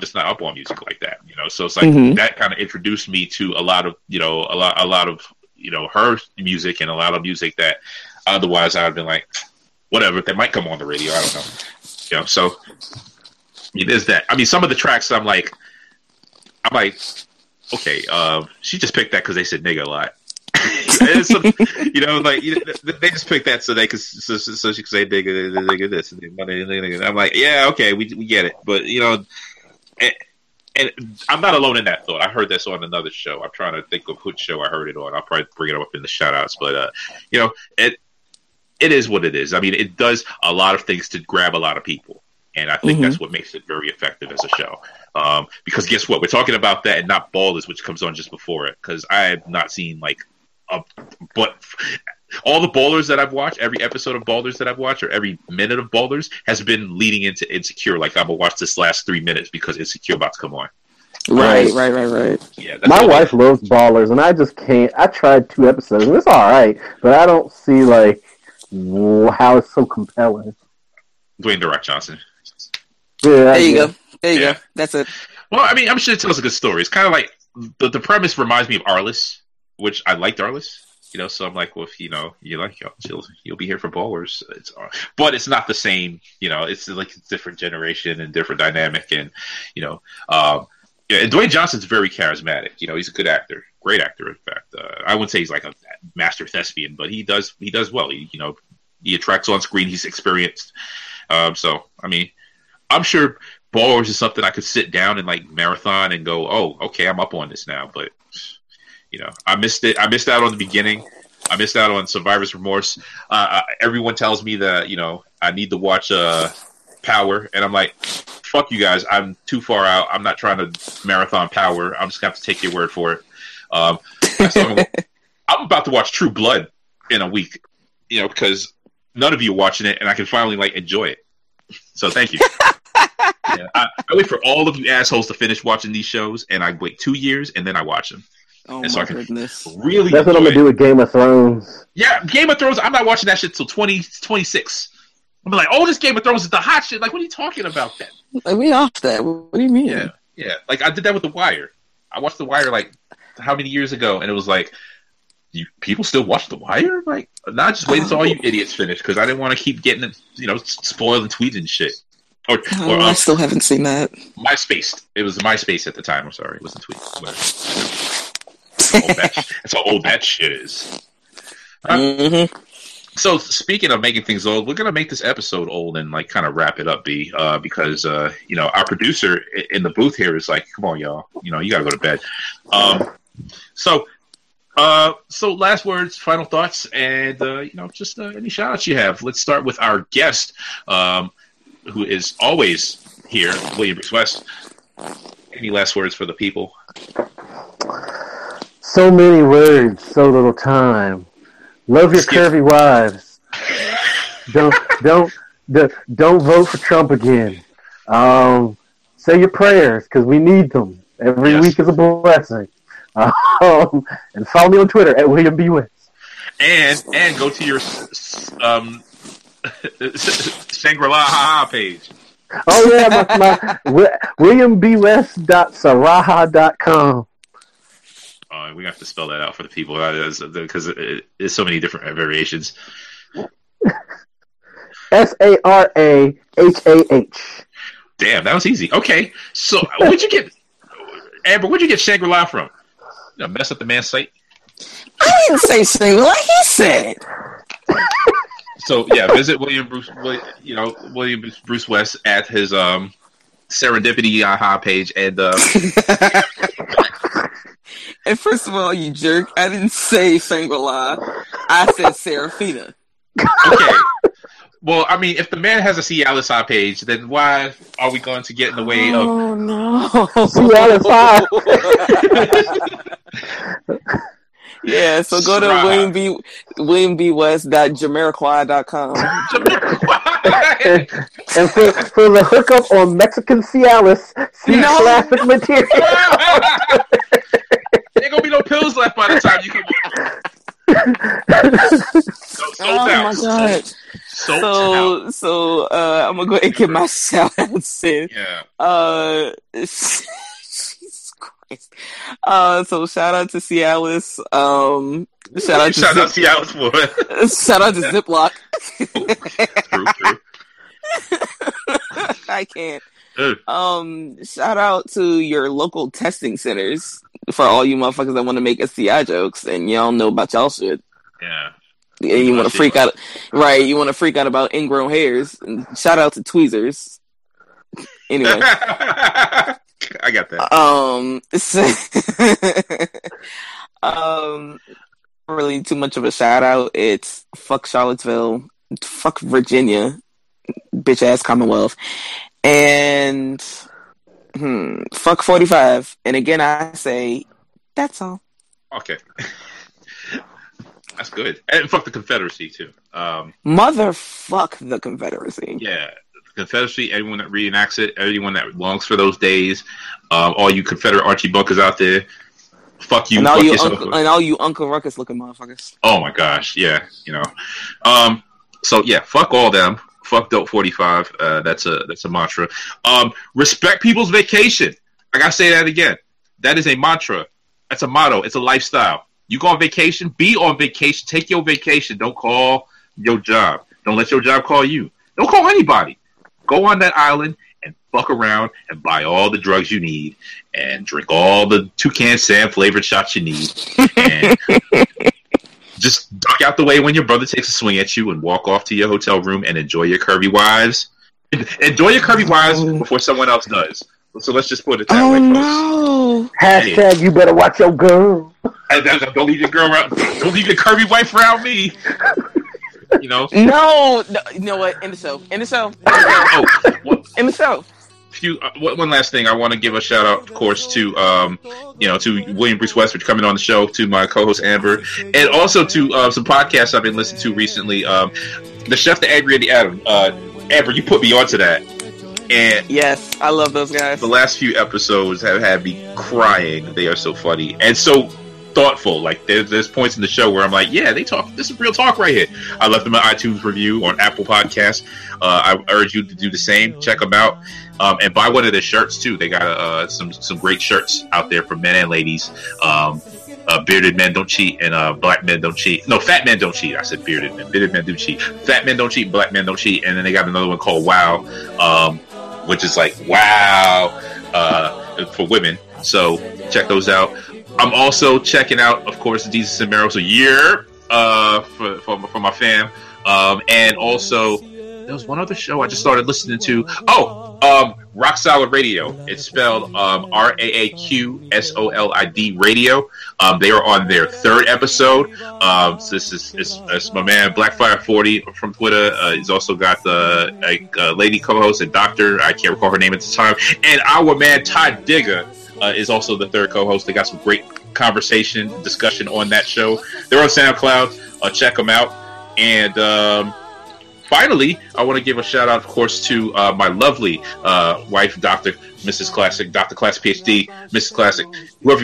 just not up on music like that. You know, so it's like that kind of introduced me to a lot of a lot of her music and a lot of music that otherwise I'd been like, whatever, they might come on the radio. I don't know. You know, so it is that. I mean, some of the tracks I'm like, okay, she just picked that because they said nigga a lot. You know, like they just picked that so they could, so she could say nigga this and nigga. I'm like, yeah, okay, we get it, but you know, and I'm not alone in that thought. I heard this on another show. I'm trying to think of which show I heard it on. I'll probably bring it up in the shout outs, but you know, it is what it is. I mean, it does a lot of things to grab a lot of people. And I think that's what makes it very effective as a show. Because guess what? We're talking about that and not Ballers, which comes on just before it. Because I have not seen, but all the Ballers that I've watched, every episode of Ballers that I've watched, or every minute of Ballers has been leading into Insecure. Like, I'm going to watch this last 3 minutes because Insecure about to come on. Right. Yeah, my wife loves Ballers, and I just can't. I tried 2 episodes, and it's all right. But I don't see, how it's so compelling. Dwayne The Rock Johnson. Yeah, there you go. That's it. Well, I mean, I'm sure it tells a good story. It's kind of like the premise reminds me of Arliss, which I liked Arliss. You know, so I'm like, well, if you know you like you'll be here for Ballers. But it's not the same. You know, it's like a different generation and different dynamic, and you know, and Dwayne Johnson's very charismatic. You know, he's a good actor. Great actor, in fact. I wouldn't say he's like a master thespian, but he does well. He, you know, He attracts on screen. He's experienced. So, I mean, I'm sure Ballers is something I could sit down and like marathon and go, oh, okay, I'm up on this now. But, you know, I missed it. I missed out on the beginning. I missed out on Survivor's Remorse. Everyone tells me that, you know, I need to watch Power. And I'm like, fuck you guys. I'm too far out. I'm not trying to marathon Power. I'm just going to have to take your word for it. I'm about to watch True Blood in a week, you know, because none of you are watching it, and I can finally, like, enjoy it. So thank you. Yeah, I wait for all of you assholes to finish watching these shows, and I wait 2 years, and then I watch them. Oh, and so my goodness. Really, that's what I'm going to do with Game of Thrones. Yeah, Game of Thrones, I'm not watching that shit until 26. I'm like, oh, this Game of Thrones is the hot shit. Like, what are you talking about then? Like, we off that. What do you mean? Yeah. Like, I did that with The Wire. I watched The Wire, like, how many years ago? And it was like, people still watch The Wire? Like, nah, just wait until all you idiots finish, because I didn't want to keep getting, you know, spoiled and tweeted and shit. I still haven't seen that. MySpace. It was MySpace at the time. I'm sorry. It wasn't tweet. That's how old that shit is. Mm-hmm. So, speaking of making things old, we're going to make this episode old and, like, kind of wrap it up, B, because, you know, our producer in the booth here is like, come on, y'all. You know, you got to go to bed. So last words, final thoughts, and, you know, just any shout-outs you have. Let's start with our guest, who is always here, William Bruce West. Any last words for the people? So many words, so little time. Love your curvy wives. Don't vote for Trump again. Say your prayers, because we need them. Every week is a blessing. And follow me on Twitter at William B. West. And go to your Shangri-La Ha Ha page. Oh yeah, my WilliamBWest.Sarahah.com. We're going to have to spell that out for the people, because there's so many different variations. Sarahah. Damn, that was easy. Okay, so where'd you get, Amber, where'd you get Shangri-La from? You know, mess up the man's site? I didn't say Shangri-La, he said. So, yeah, visit William Bruce West at his Serendipity Aha page, and... And first of all, you jerk, I didn't say Shangri-La. I said Serafina. Okay. Well, I mean, if the man has a CSI page, then why are we going to get in the way of... Oh, no. CSI. Yeah, so go to WilliamBWest.Jamiroquai.com. And for the hookup on Mexican Cialis, classic material. There ain't gonna be no pills left by the time you can walk. My God. So I'm gonna go and get my shout outs in. Yeah. Jesus Christ. So shout out to Cialis. Shout out to Ziploc. True. I can't. Shout out to your local testing centers for all you motherfuckers that want to make STI jokes and y'all know about y'all shit. Yeah. And you want to freak out, right? You want to freak out about ingrown hairs. And shout out to tweezers. Anyway, I got that. Really too much of a shout out. It's fuck Charlottesville, fuck Virginia, bitch ass Commonwealth. And fuck 45. And again, I say that's all. Okay, that's good. And fuck the Confederacy too. Motherfuck the Confederacy. Yeah, the Confederacy. Everyone that reenacts it. Everyone that longs for those days. All you Confederate Archie Bunkers out there. Fuck you. And all fuck you, all you Uncle Ruckus looking motherfuckers. Oh my gosh. Yeah. You know. So yeah. Fuck all them. Fuck dope 45. That's a mantra. Respect people's vacation. I gotta say that again. That is a mantra. That's a motto. It's a lifestyle. You go on vacation. Be on vacation. Take your vacation. Don't call your job. Don't let your job call you. Don't call anybody. Go on that island and fuck around and buy all the drugs you need and drink all the Toucan Sam flavored shots you need. And Just duck out the way when your brother takes a swing at you and walk off to your hotel room and enjoy your curvy wives. Enjoy your curvy wives before someone else does. So let's just put it that way, folks. No. Hashtag you better watch your girl. Don't leave your girl around. Don't leave your curvy wife around me. You know? No. You know what? In the show. One last thing, I want to give a shout out, of course, to to William Bruce West for coming on the show, to my co-host Amber, and also to some podcasts I've been listening to recently. The Chef, the Angry, and the Adam. Amber, you put me onto that. And yes, I love those guys. The last few episodes have had me crying. They are so funny and so thoughtful. Like there's points in the show where I'm like, yeah, they talk. This is real talk right here. I left them an iTunes review on Apple Podcasts. I urge you to do the same. Check them out. And buy one of their shirts too. They got some great shirts out there for men and ladies. Bearded men don't cheat, and black men don't cheat. No, fat men don't cheat. I said bearded men. Bearded men do cheat. Fat men don't cheat. Black men don't cheat. And then they got another one called Wow, which is like wow for women. So check those out. I'm also checking out, of course, Desus and Mero. So year for my fam, and also there was one other show I just started listening to. Rock Solid Radio. It's spelled RAAQSOLID Radio. They are on their third episode. So this is it's my man Blackfire40 from Twitter. He's also got the lady co-host and doctor. I can't recall her name at the time. And our man Todd Digger is also the third co-host. They got some great discussion on that show. They're on SoundCloud. Check them out. And finally, I want to give a shout out, of course, to my lovely wife, Dr. Classick, PhD, Mrs. Classick,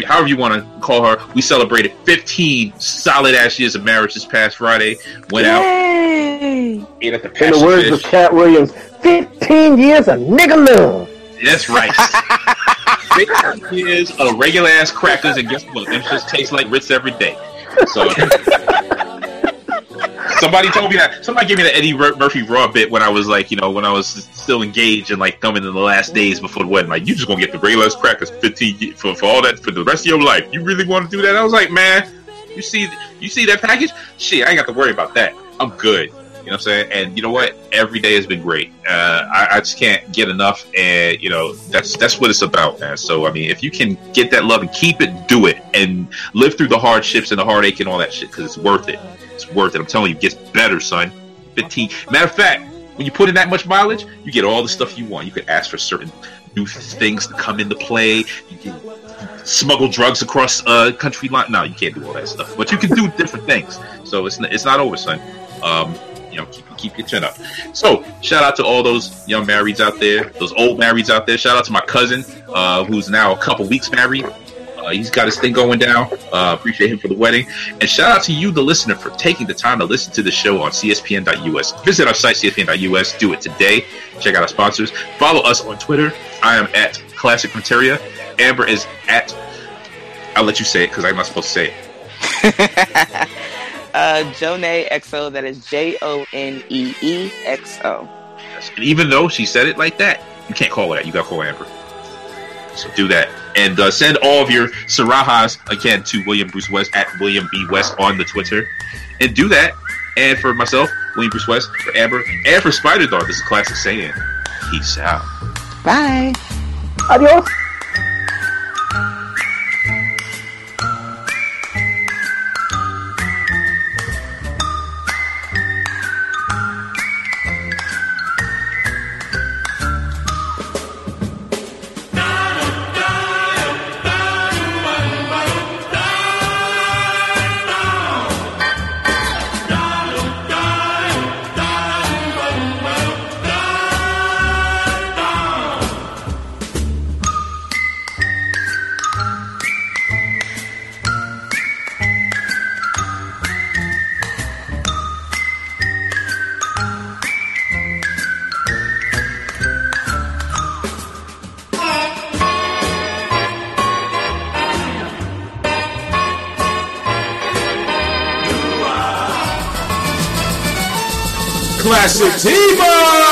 however you want to call her. We celebrated 15 solid-ass years of marriage this past Friday. Went Yay. Out, ate at the Passion Fish. In the words of Cat Williams, 15 years of nigga love. That's right. 15 years of regular-ass crackers, and guess what? Them just taste like Ritz every day. So... Somebody told me that. Somebody gave me the Eddie Murphy Raw bit when I was like, when I was still engaged and like coming in the last days before the wedding. Like, you just gonna get the regular crackers for all that for the rest of your life. You really want to do that? I was like, man, you see that package? Shit, I ain't got to worry about that. I'm good. You know what I'm saying? And you know what? Every day has been great. I just can't get enough. And that's what it's about, man. So I mean, if you can get that love and keep it, do it, and live through the hardships and the heartache and all that shit because it's worth it. It's worth it. I'm telling you, it gets better, son. 15. Matter of fact, when you put in that much mileage, you get all the stuff you want. You could ask for certain new things to come into play. You can smuggle drugs across country line. No, you can't do all that stuff, but you can do different things. So it's not over, son. Keep your chin up. So shout out to all those young marrieds out there, those old marrieds out there. Shout out to my cousin who's now a couple weeks married. He's got his thing going down. Appreciate him for the wedding. And shout out to you, the listener, for taking the time to listen to the show on CSPN.us. Visit our site, CSPN.us. Do it today. Check out our sponsors. Follow us on Twitter. I am at Classic Materia. Amber is at... I'll let you say it because I'm not supposed to say it. JoneeXO. That is JoneeXO. And even though she said it like that, you can't call her that. You got to call Amber. So do that. And send all of your Sarahahs, again, to William Bruce West at William B. West on the Twitter. And do that. And for myself, William Bruce West, for Amber, and for Spider Dog, this is Classic saying, peace out. Bye. Adios. Classic Team Up!